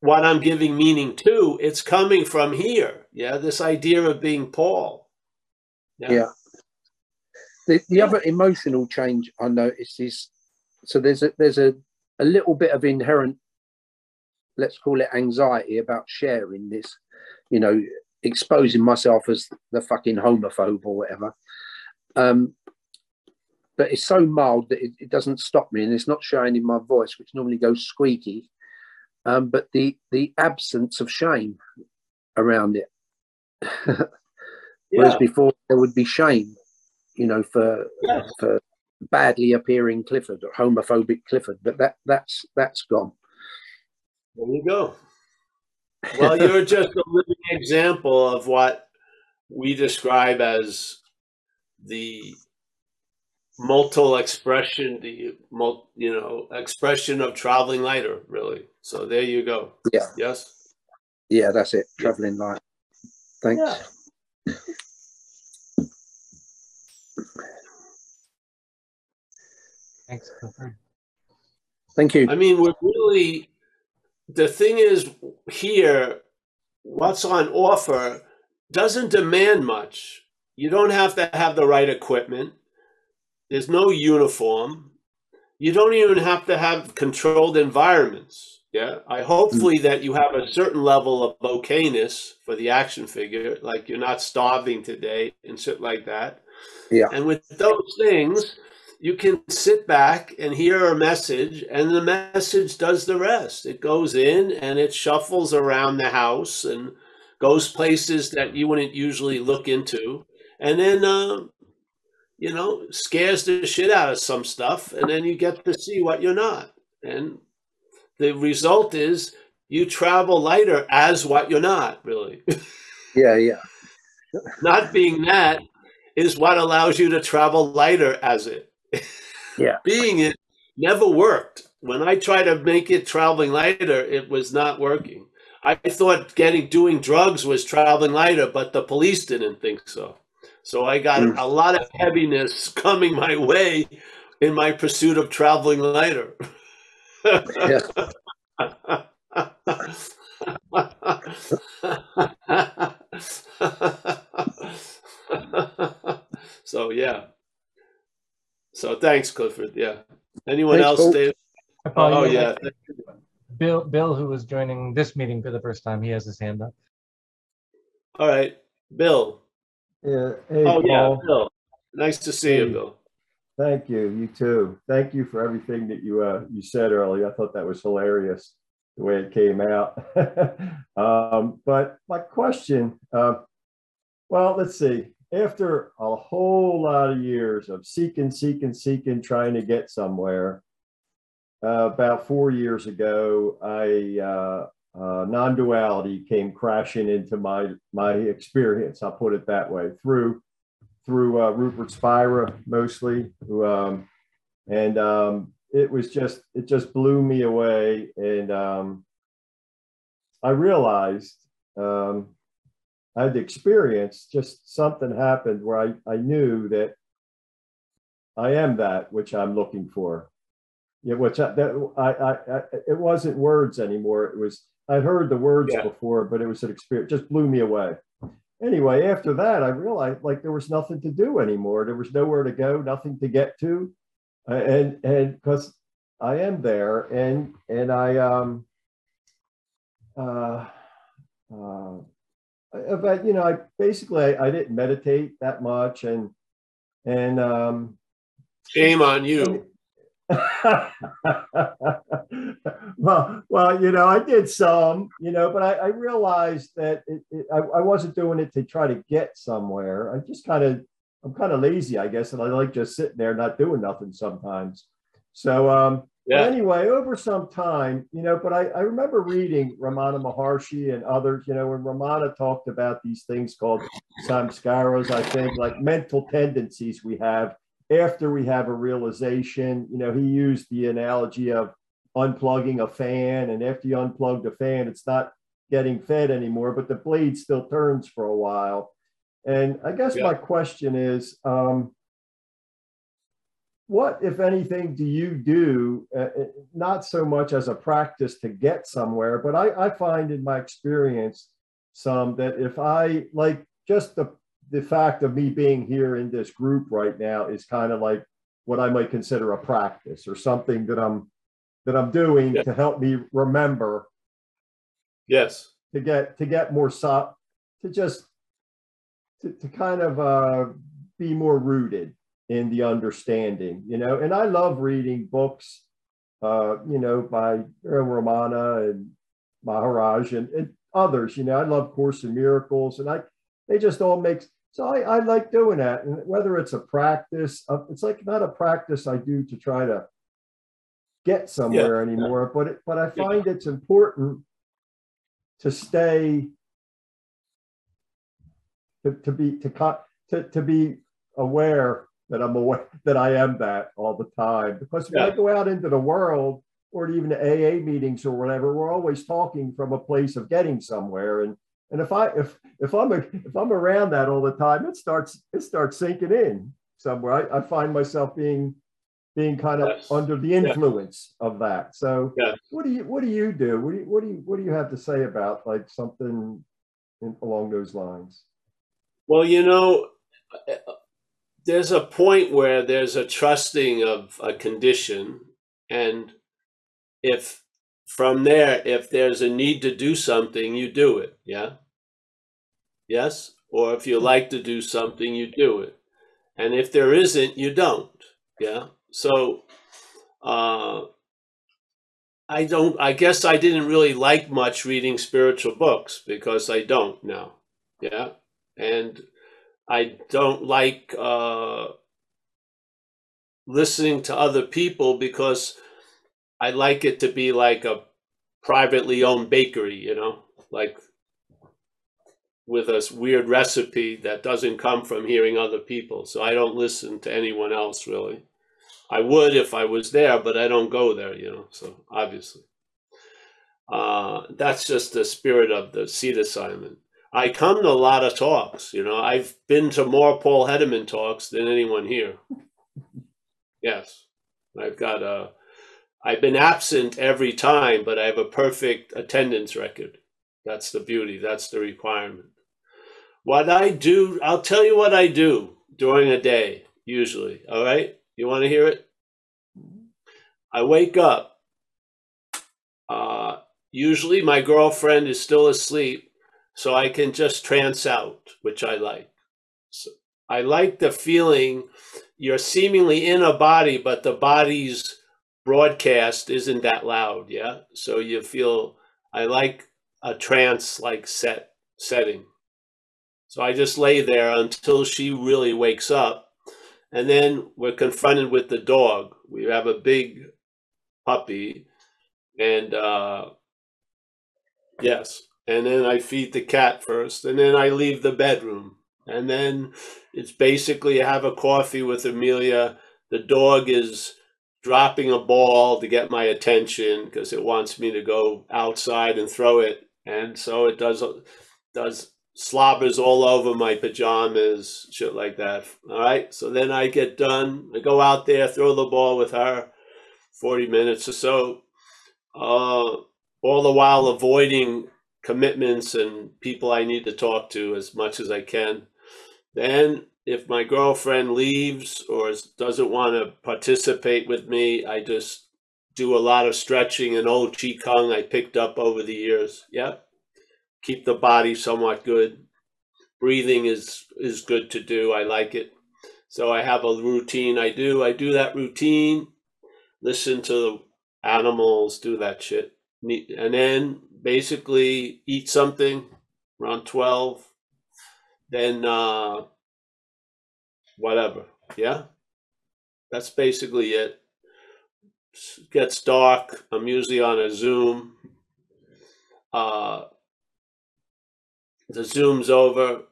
what I'm giving meaning to. It's coming from here. Yeah, this idea of being Paul. Yeah. The other emotional change I noticed is, so there's a little bit of inherent, let's call it anxiety about sharing this, you know, exposing myself as the fucking homophobe or whatever. But it's so mild that it doesn't stop me, and it's not showing in my voice, which normally goes squeaky. But the absence of shame around it, whereas before there would be shame, you know, for badly appearing Clifford or homophobic Clifford. But that's gone. There you go. Well, you're just a living example of what we describe as the expression of traveling lighter, really. So there you go. Yeah. Yes. Yeah, that's it. Traveling light. Thanks. Yeah. Thanks, Clifford. Thank you. I mean, we're really, the thing is here, what's on offer doesn't demand much. You don't have to have the right equipment. There's no uniform. You don't even have to have controlled environments. Yeah. Hopefully that you have a certain level of okayness for the action figure, like you're not starving today and shit like that. Yeah. And with those things, you can sit back and hear a message, and the message does the rest. It goes in and it shuffles around the house and goes places that you wouldn't usually look into. And then, you know, scares the shit out of some stuff, and then you get to see what you're not. And the result is you travel lighter as what you're not, really. Yeah, yeah. Not being that is what allows you to travel lighter as it. Yeah. Being it never worked. When I tried to make it traveling lighter, it was not working. I thought doing drugs was traveling lighter, but the police didn't think so. So I got a lot of heaviness coming my way in my pursuit of traveling lighter. Yeah. So, yeah. So thanks, Clifford. Yeah. Anyone else, Dave? Oh, yeah. Bill, who was joining this meeting for the first time, he has his hand up. All right. Bill. Yeah. Hey, Paul. Yeah, Bill. Nice to see you, Bill. Thank you. You too. Thank you for everything that you you said earlier. I thought that was hilarious the way it came out. But my question, well, let's see. After a whole lot of years of seeking, trying to get somewhere, about 4 years ago, non-duality came crashing into my experience, I'll put it that way, through Rupert Spira mostly, it was just, it just blew me away, and I realized I had the experience, just something happened where I knew that I am that which I'm looking for. Yeah, it wasn't words anymore. It was, I'd heard the words before, but it was an experience, just blew me away. Anyway, after that, I realized like there was nothing to do anymore. There was nowhere to go, nothing to get to. And because I am there, and but you know, I basically didn't meditate that much, and shame on you. well, you know, I did some, you know, but I realized that I wasn't doing it to try to get somewhere. I'm kind of lazy, I guess, and I like just sitting there not doing nothing sometimes. So anyway, over some time, you know, but I remember reading Ramana Maharshi and others, you know, when Ramana talked about these things called samskaras, I think, like mental tendencies we have after we have a realization. You know, he used the analogy of unplugging a fan, and after you unplug the fan, it's not getting fed anymore, but the blade still turns for a while. And I guess my question is, what, if anything, do you do, not so much as a practice to get somewhere, but I find in my experience some that if I, like, just the fact of me being here in this group right now is kind of like what I might consider a practice or something that I'm doing to help me remember. Yes. To get more, to kind of be more rooted in the understanding, you know. And I love reading books, you know, by Ramana and Maharaj and others, you know. I love Course in Miracles, and they just all make, so I like doing that. And whether it's a practice, it's like not a practice I do to try to get somewhere anymore, but I find it's important to stay, to be aware that I'm aware that I am that all the time. Because when I go out into the world, or even to AA meetings or whatever, we're always talking from a place of getting somewhere. And if I'm around that all the time, it starts sinking in somewhere. I find myself being kind of under the influence of that. So what do you do? What do you have to say about like something along those lines? Well, you know, there's a point where there's a trusting of a condition, and if from there, if there's a need to do something, you do it, yes? Or if you like to do something, you do it. And if there isn't, you don't, So I guess I didn't really like much reading spiritual books, because I don't now, And I don't like listening to other people, because I like it to be like a privately owned bakery, you know, like with a weird recipe that doesn't come from hearing other people. So I don't listen to anyone else, really. I would if I was there, but I don't go there, you know, so obviously. That's just the spirit of the seat assignment. I come to a lot of talks, you know. I've been to more Paul Hederman talks than anyone here. Yes. I've been absent every time, but I have a perfect attendance record. That's the beauty. That's the requirement. What I do, I'll tell you what I do during a day, usually. All right? You want to hear it? I wake up. Usually my girlfriend is still asleep, so I can just trance out, which I like. So I like the feeling you're seemingly in a body, but the body's broadcast isn't that loud, So you feel, I like a trance-like setting. So I just lay there until she really wakes up, and then we're confronted with the dog. We have a big puppy, and and then I feed the cat first, and then I leave the bedroom. And then it's basically, I have a coffee with Amelia. The dog is dropping a ball to get my attention because it wants me to go outside and throw it. And so it does slobbers all over my pajamas, shit like that. All right. So then I get done. I go out there, throw the ball with her, 40 minutes or so, all the while avoiding commitments and people I need to talk to as much as I can. Then if my girlfriend leaves or doesn't want to participate with me, I just do a lot of stretching and old Qigong I picked up over the years. Yep. Keep the body somewhat good. Breathing is good to do. I like it. So I have a routine I do. I do that routine, listen to the animals, do that shit. And then basically eat something around 12. Then whatever. Yeah. That's basically it. It gets dark. I'm usually on a Zoom. The Zoom's over,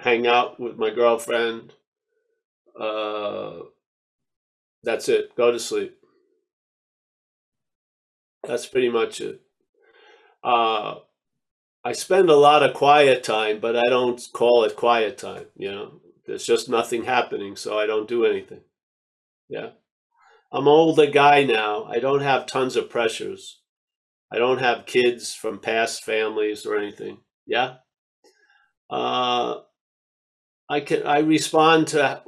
hang out with my girlfriend. That's it, go to sleep. That's pretty much it. I spend a lot of quiet time, but I don't call it quiet time, you know? There's just nothing happening, so I don't do anything, yeah? I'm an older guy now. I don't have tons of pressures. I don't have kids from past families or anything. Yeah, I respond to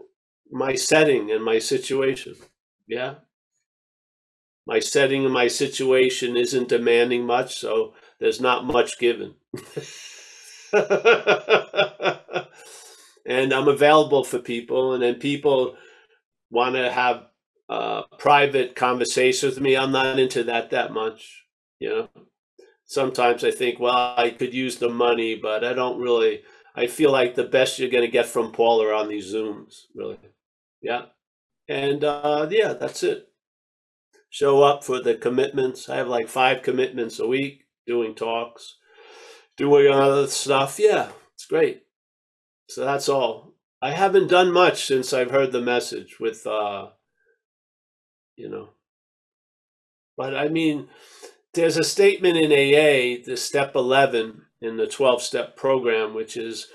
my setting and my situation. Yeah, my setting and my situation isn't demanding much, so there's not much given. And I'm available for people, and then people want to have private conversations with me. I'm not into that much, you know. Sometimes I think, well, I could use the money, but I don't really, I feel like the best you're going to get from Paul are on these Zooms, really. Yeah. And yeah, that's it. Show up for the commitments. I have like 5 commitments a week, doing talks, doing other stuff. Yeah, it's great. So that's all. I haven't done much since I've heard the message with, you know, but I mean, there's a statement in AA, the step 11 in the 12-step program, which is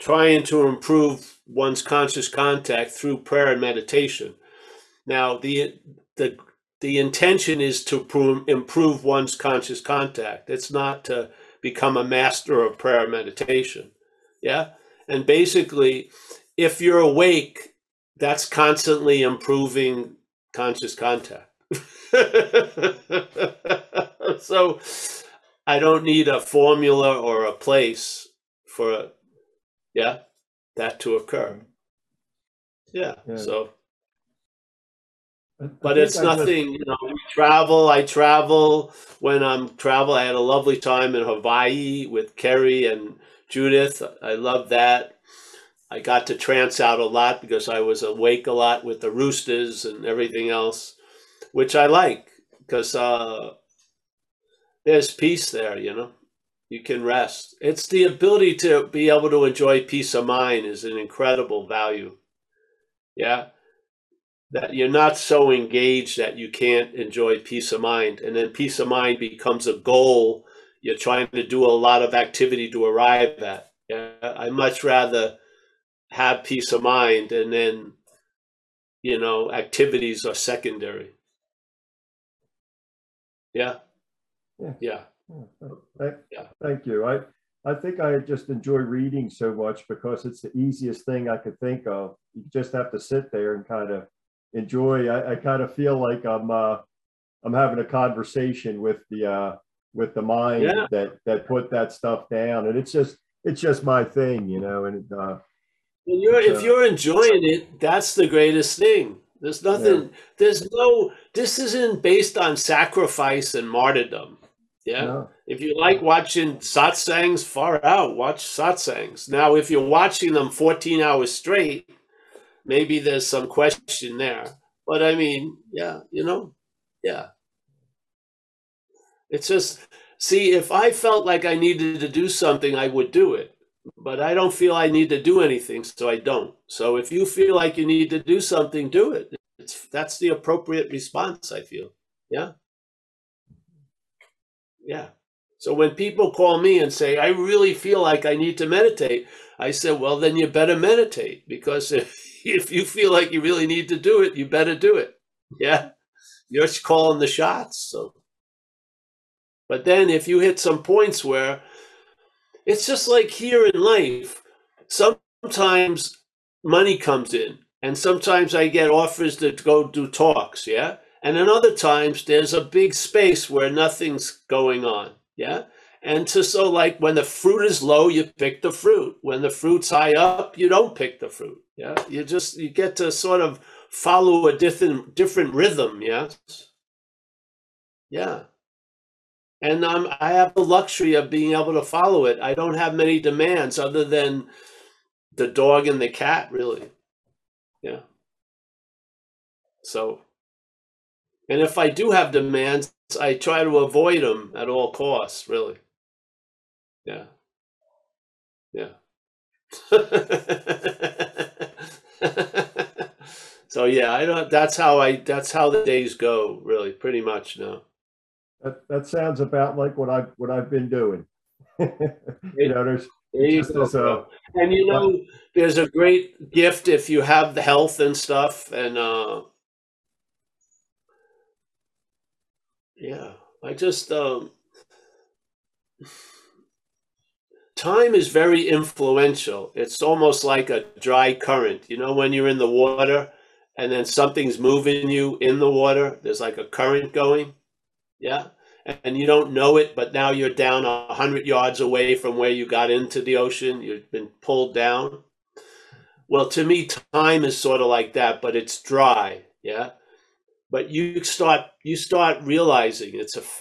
trying to improve one's conscious contact through prayer and meditation. Now, the intention is to improve one's conscious contact. It's not to become a master of prayer and meditation. Yeah? And basically, if you're awake, that's constantly improving conscious contact. So I don't need a formula or a place for that to occur. Yeah. So but it's nothing, you know, I travel when I'm travel. I had a lovely time in Hawaii with Kerry and Judith. I love that. I got to trance out a lot because I was awake a lot with the roosters and everything else, which I like, because there's peace there, you know. You can rest. It's the ability to be able to enjoy peace of mind is an incredible value. Yeah. That you're not so engaged that you can't enjoy peace of mind. And then peace of mind becomes a goal you're trying to do a lot of activity to arrive at. Yeah? I'd much rather have peace of mind, and then, you know, activities are secondary. Yeah. Thank you. I think I just enjoy reading so much because it's the easiest thing I could think of. You just have to sit there and kind of enjoy. I kind of feel like I'm having a conversation with the mind that put that stuff down, and it's just my thing, you know. And if you're enjoying it, that's the greatest thing. There's nothing, this isn't based on sacrifice and martyrdom. Yeah. No. If you like watching satsangs, far out, watch satsangs. Now, if you're watching them 14 hours straight, maybe there's some question there. But I mean, yeah, you know, yeah. It's just, see, if I felt like I needed to do something, I would do it. But I don't feel I need to do anything, so I don't. So if you feel like you need to do something, do it. That's the appropriate response, I feel. Yeah. So when people call me and say, I really feel like I need to meditate, I say, well, then you better meditate, because if you feel like you really need to do it, you better do it. Yeah, you're calling the shots. So, but then if you hit some points where it's just like here in life, sometimes money comes in, and sometimes I get offers to go do talks, yeah? And then other times there's a big space where nothing's going on, yeah? And so like when the fruit is low, you pick the fruit. When the fruit's high up, you don't pick the fruit, yeah? You get to sort of follow a different rhythm, yeah? Yeah. And I have the luxury of being able to follow it. I don't have many demands other than the dog and the cat, really. Yeah. So, and if I do have demands, I try to avoid them at all costs, really. Yeah. Yeah. So yeah, I don't, that's how the days go, really, pretty much now. That sounds about like what I've been doing. You know, and you know, there's a great gift if you have the health and stuff, and yeah, I just time is very influential. It's almost like a dry current, you know, when you're in the water and then something's moving you in the water, there's like a current going. Yeah, and you don't know it, but now you're down 100 yards away from where you got into the ocean. You've been pulled down. Well, to me, time is sort of like that, but it's dry. Yeah, but you start realizing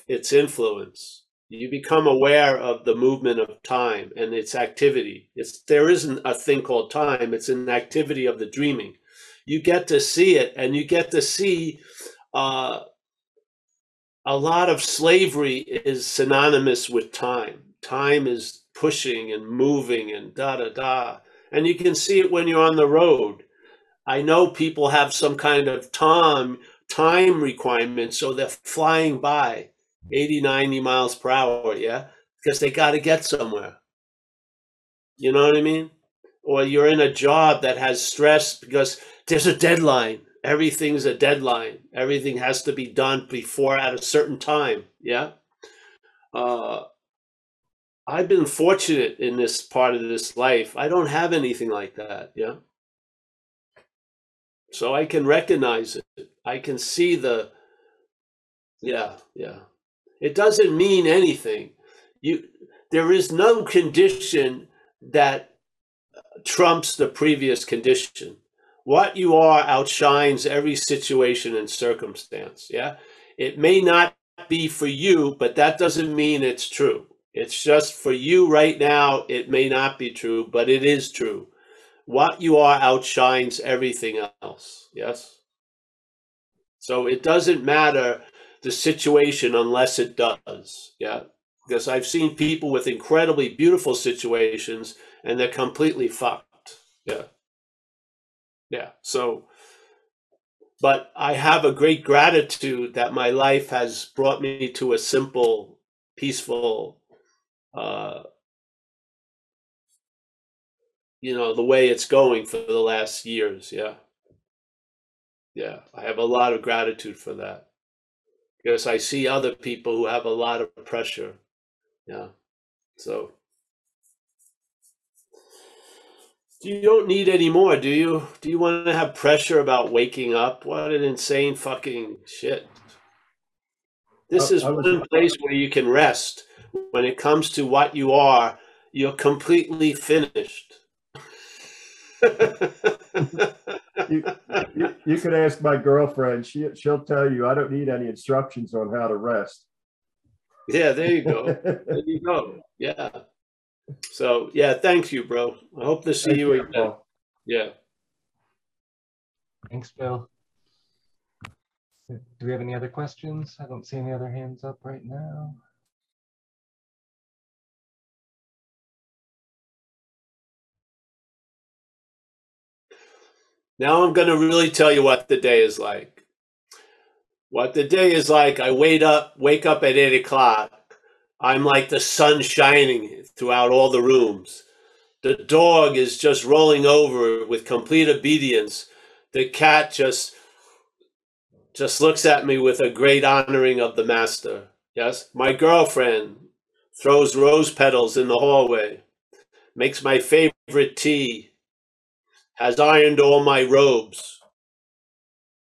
its influence. You become aware of the movement of time and its activity. There isn't a thing called time. It's an activity of the dreaming. You get to see it, and you get to see. A lot of slavery is synonymous with time. Time is pushing and moving and da-da-da. And you can see it when you're on the road. I know people have some kind of time requirement, so they're flying by 80, 90 miles per hour, yeah? Because they got to get somewhere. You know what I mean? Or you're in a job that has stress because there's a deadline. Everything's a deadline. Everything has to be done before at a certain time. Yeah. I've been fortunate in this part of this life. I don't have anything like that. Yeah. So I can recognize it. I can see the, yeah, yeah. It doesn't mean anything. There is no condition that trumps the previous condition. What you are outshines every situation and circumstance, yeah? It may not be for you, but that doesn't mean it's true. It's just for you right now, it may not be true, but it is true. What you are outshines everything else, yes? So it doesn't matter the situation unless it does, yeah? Because I've seen people with incredibly beautiful situations and they're completely fucked, yeah? Yeah, so, but I have a great gratitude that my life has brought me to a simple, peaceful, you know, the way it's going for the last years, yeah. Yeah, I have a lot of gratitude for that. Because I see other people who have a lot of pressure, yeah, so. You don't need any more, do you? Do you want to have pressure about waking up? What an insane fucking shit. This is one place where you can rest. When it comes to what you are, you're completely finished. You could ask my girlfriend. She'll tell you, I don't need any instructions on how to rest. Yeah, there you go. There you go. Yeah. So, yeah, thank you, bro. I hope to see you again. Paul. Yeah. Thanks, Bill. Do we have any other questions? I don't see any other hands up right now. Now I'm going to really tell you what the day is like. What the day is like, I wake up at 8 o'clock. I'm like the sun shining throughout all the rooms. The dog is just rolling over with complete obedience. The cat just looks at me with a great honoring of the master. Yes, my girlfriend throws rose petals in the hallway, makes my favorite tea, has ironed all my robes,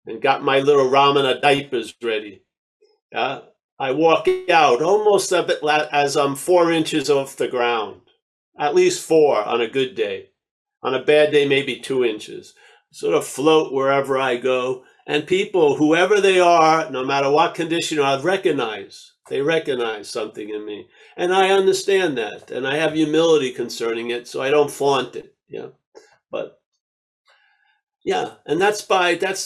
and got my little Ramana diapers ready. Yeah? I walk out almost a bit as I'm 4 inches off the ground, at least 4 on a good day. On a bad day, maybe 2 inches. Sort of float wherever I go. And people, whoever they are, no matter what condition, I recognize. They recognize something in me. And I understand that. And I have humility concerning it, so I don't flaunt it. Yeah. But yeah, and that's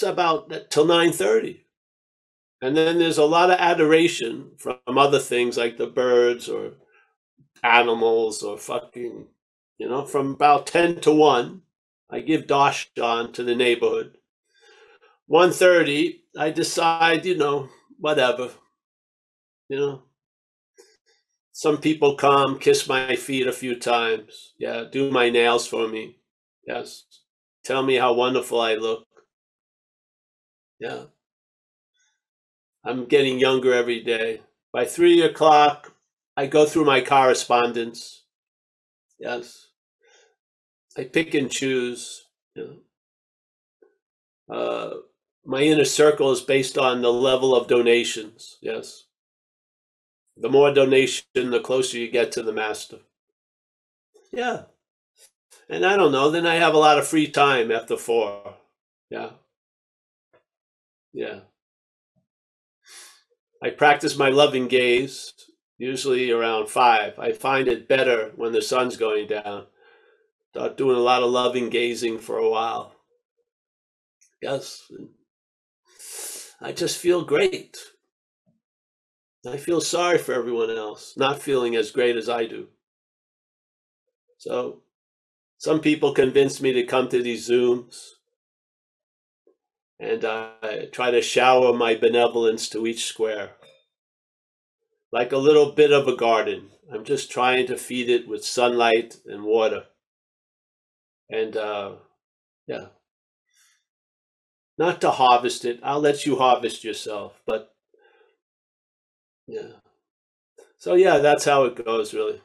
about till 9:30. And then there's a lot of adoration from other things like the birds or animals or fucking, you know, from about 10 to 1, I give darshan to the neighborhood. 1:30, I decide, you know, whatever, you know. Some people come, kiss my feet a few times, yeah, do my nails for me, yes, tell me how wonderful I look, yeah. I'm getting younger every day. By 3 o'clock, I go through my correspondence. Yes. I pick and choose. You know. My inner circle is based on the level of donations. Yes. The more donation, the closer you get to the master. Yeah. And I don't know, then I have a lot of free time after 4. Yeah. Yeah. I practice my loving gaze, usually around 5. I find it better when the sun's going down. Start doing a lot of loving gazing for a while. Yes. I just feel great. I feel sorry for everyone else, not feeling as great as I do. So some people convince me to come to these Zooms. And I try to shower my benevolence to each square. Like a little bit of a garden. I'm just trying to feed it with sunlight and water. And, yeah. Not to harvest it. I'll let you harvest yourself. But, yeah. So, yeah, that's how it goes, really.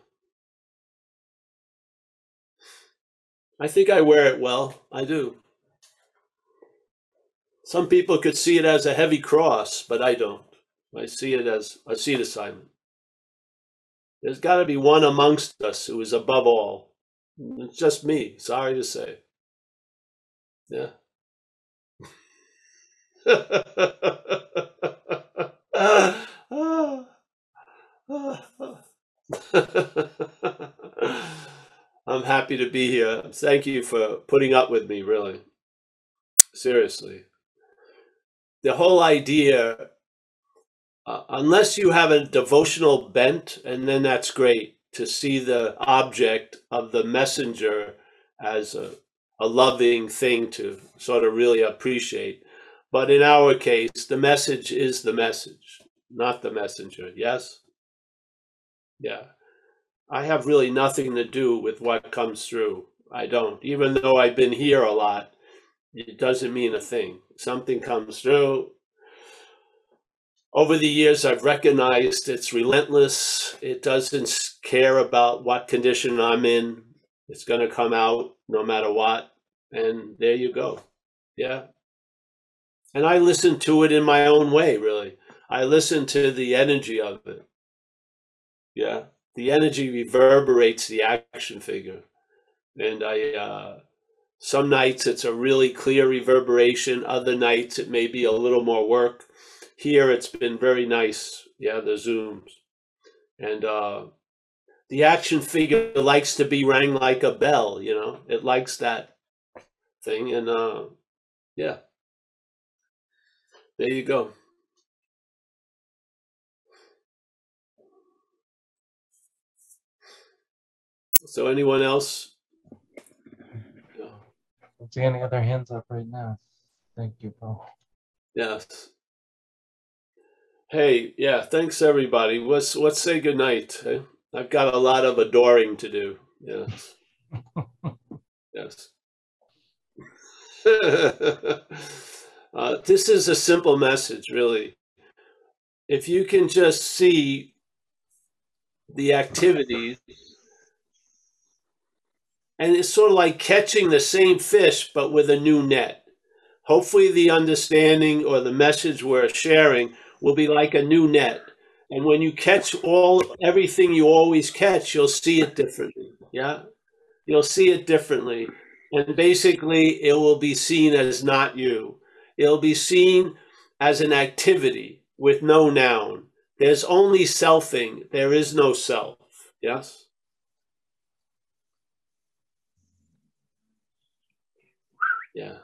I think I wear it well. I do. Some people could see it as a heavy cross, but I don't. I see it as a seat assignment. There's got to be one amongst us who is above all. It's just me, sorry to say. Yeah. I'm happy to be here. Thank you for putting up with me, really. Seriously. The whole idea, unless you have a devotional bent, and then that's great, to see the object of the messenger as a loving thing to sort of really appreciate. But in our case, the message is the message, not the messenger, yes? Yeah. I have really nothing to do with what comes through. I don't, even though I've been here a lot. It doesn't mean a thing. Something comes through. Over the years, I've recognized it's relentless. It doesn't care about what condition I'm in. It's going to come out no matter what. And there you go. Yeah. And I listen to it in my own way, really. I listen to the energy of it. Yeah. The energy reverberates the action figure. And some nights it's a really clear reverberation. Other nights it may be a little more work. Here it's been very nice. Yeah, the Zooms. And the action figure likes to be rang like a bell, you know. It likes that thing. And yeah, there you go. So anyone else? See any other hands up right now? Thank you, Paul. Yes. Hey, yeah, thanks everybody. Let's say goodnight. Eh? I've got a lot of adoring to do. Yes. Yes. This is a simple message, really. If you can just see the activities, and it's sort of like catching the same fish, but with a new net. Hopefully the understanding or the message we're sharing will be like a new net. And when you catch everything you always catch, you'll see it differently. Yeah, you'll see it differently. And basically it will be seen as not you. It'll be seen as an activity with no noun. There's only selfing. There is no self. Yes. Yeah.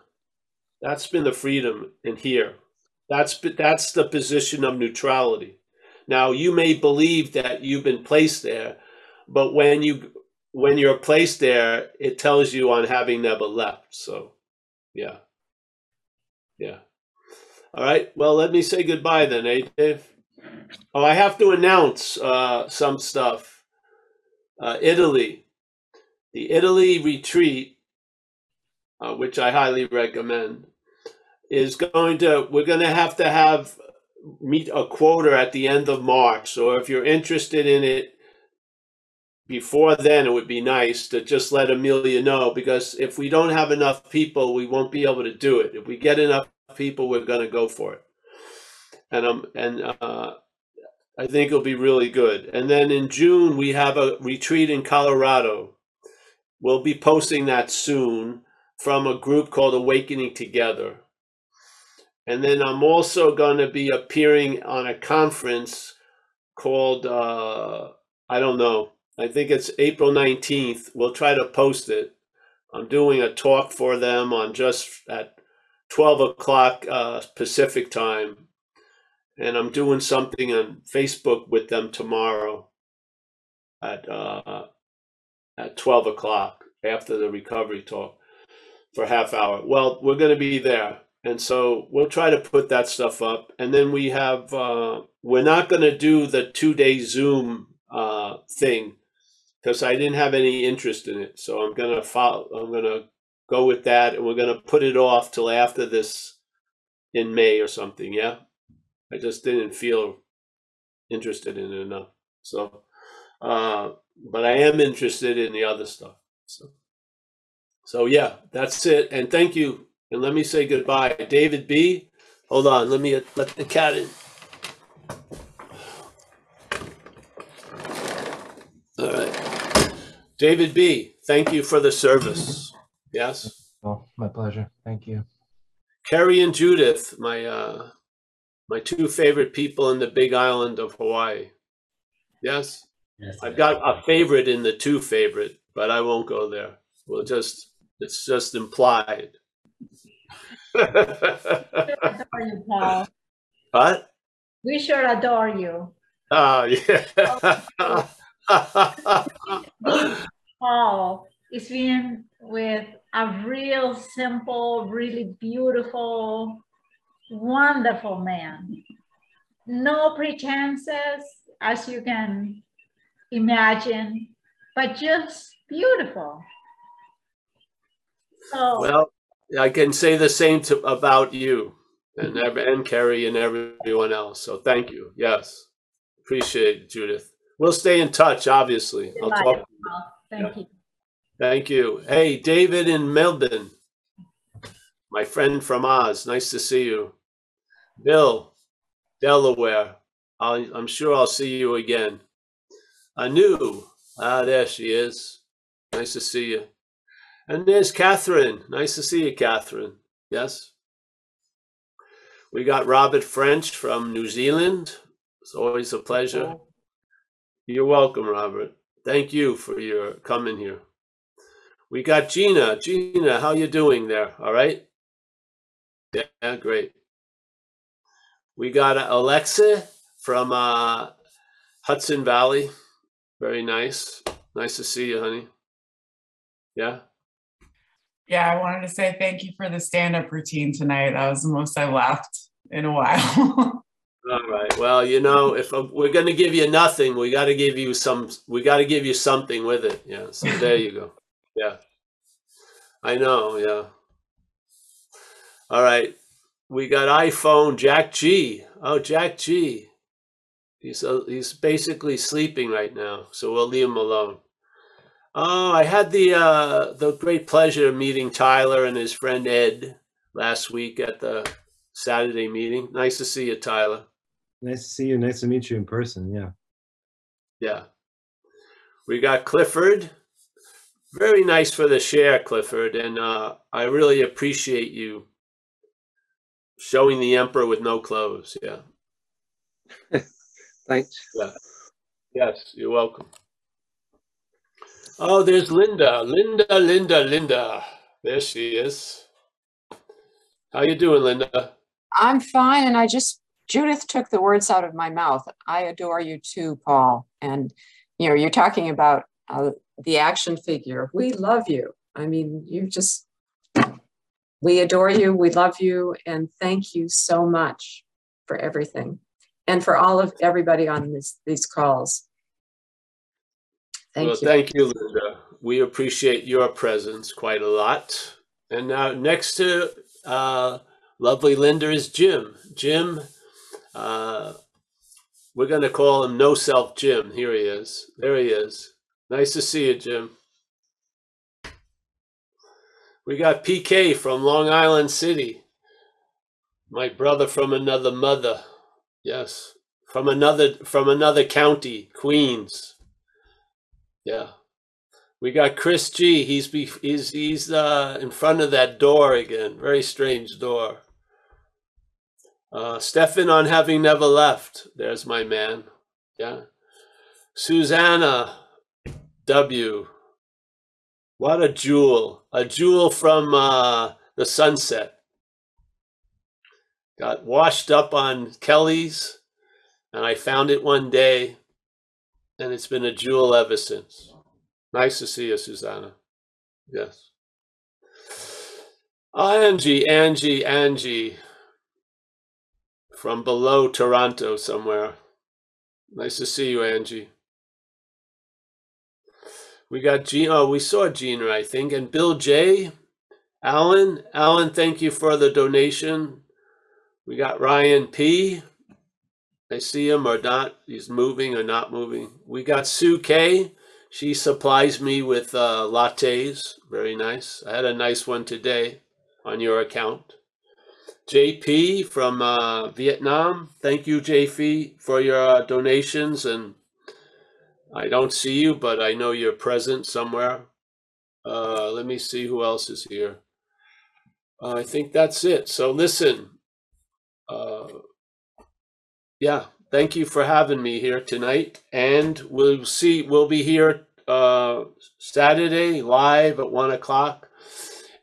That's been the freedom in here. That's the position of neutrality. Now, you may believe that you've been placed there, but when you're placed there, it tells you on having never left. So, yeah. Yeah. All right. Well, let me say goodbye then, Dave? Oh, I have to announce some stuff. Italy. The Italy retreat, which I highly recommend, we're going to have meet a quota at the end of March. So if you're interested in it before then, it would be nice to just let Amelia know, because if we don't have enough people, we won't be able to do it. If we get enough people, we're going to go for it. And I think it'll be really good. And then in June, we have a retreat in Colorado. We'll be posting that soon from a group called Awakening Together. And then I'm also going to be appearing on a conference called, I don't know, I think it's April 19th. We'll try to post it. I'm doing a talk for them on just at 12 o'clock Pacific time. And I'm doing something on Facebook with them tomorrow at 12 o'clock after the recovery talk for a half hour. Well, we're going to be there. And so we'll try to put that stuff up. And then we have, we're not going to do the 2-day Zoom thing because I didn't have any interest in it. So I'm going to go with that, and we're going to put it off till after this in May or something. Yeah. I just didn't feel interested in it enough. So, but I am interested in the other stuff. So yeah, that's it. And thank you. And let me say goodbye. David B., hold on, let the cat in. All right. David B., thank you for the service. Yes? Well, my pleasure. Thank you. Kerry and Judith, my two favorite people in the Big Island of Hawaii. Yes? Yes. I've got a favorite in the two favorite, but I won't go there. We'll just, it's just implied. What? We sure adore you. Oh yeah. Paul, it's been with a real simple, really beautiful, wonderful man. No pretenses, as you can imagine, but just beautiful. So. Well. I can say the same about you and Kerry and everyone else. So thank you. Yes. Appreciate it, Judith. We'll stay in touch, obviously. I'll talk to you. Thank you. Thank you. Hey, David in Melbourne, my friend from Oz. Nice to see you. Bill, Delaware. I'm sure I'll see you again. Anu. Ah, there she is. Nice to see you. And there's Catherine. Nice to see you, Catherine. Yes. We got Robert French from New Zealand. It's always a pleasure. You're welcome, Robert. Thank you for your coming here. We got Gina. Gina, how you doing there? All right? Yeah, great. We got Alexa from Hudson Valley. Very nice. Nice to see you, honey. Yeah. Yeah, I wanted to say thank you for the stand-up routine tonight. That was the most I laughed in a while. All right. Well, you know, if we're going to give you nothing, we got to give you some. We got to give you something with it. Yeah. So there you go. Yeah. I know. Yeah. All right. We got iPhone Jack G. Oh, Jack G. He's basically sleeping right now, so we'll leave him alone. Oh, I had the great pleasure of meeting Tyler and his friend Ed last week at the Saturday meeting. Nice to see you, Tyler. Nice to see you. Nice to meet you in person. Yeah. Yeah. We got Clifford. Very nice for the share, Clifford. And I really appreciate you showing the emperor with no clothes. Yeah. Thanks. Yeah. Yes, you're welcome. Oh, there's Linda. Linda. There she is. How you doing, Linda? I'm fine, and I just, Judith took the words out of my mouth. I adore you too, Paul. And, you know, you're talking about the action figure. We love you. I mean, you just, we adore you, we love you, and thank you so much for everything. And for all of everybody on these calls. Thank you. Thank you, Linda. We appreciate your presence quite a lot. And now next to lovely Linda is Jim. Jim, we're going to call him No Self Jim. Here he is. There he is. Nice to see you, Jim. We got PK from Long Island City. My brother from another mother. Yes, from another county, Queens. Yeah, we got Chris G. He's in front of that door again. Very strange door. Stefan on having never left. There's my man. Yeah, Susanna W. What a jewel from the sunset. Got washed up on Kelly's, and I found it one day, and it's been a jewel ever since. Nice to see you, Susanna. Yes. Angie, from below Toronto somewhere. Nice to see you, Angie. We got Gina, oh, we saw Gina, I think, and Bill J. Alan, thank you for the donation. We got Ryan P. I see him or not. He's moving or not moving. We got Sue K. She supplies me with lattes. Very nice. I had a nice one today on your account. JP from Vietnam. Thank you, JP, for your donations. And I don't see you, but I know you're present somewhere. Let me see who else is here. I think that's it. So listen. Yeah, thank you for having me here tonight, and we'll be here Saturday live at 1 o'clock,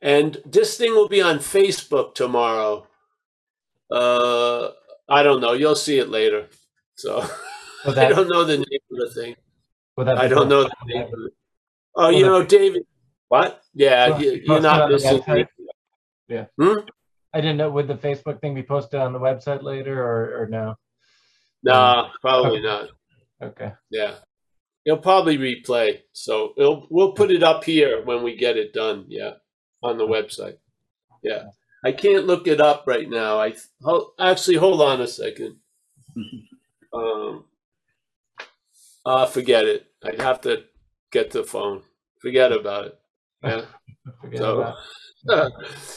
and this thing will be on Facebook tomorrow. I don't know, you'll see it later. So I don't know the name of the thing. I don't know the name of it. Oh, you know, David. What? Yeah, you're not missing. Yeah. Hmm? I didn't know, would the Facebook thing be posted on the website later or no? No, probably not. Okay. Yeah. It'll probably replay. So we'll put it up here when we get it done. Yeah. On the website. Yeah. I can't look it up right now. Actually, hold on a second. Forget it. I'd have to get the phone. Forget about it. Yeah. Forget about it.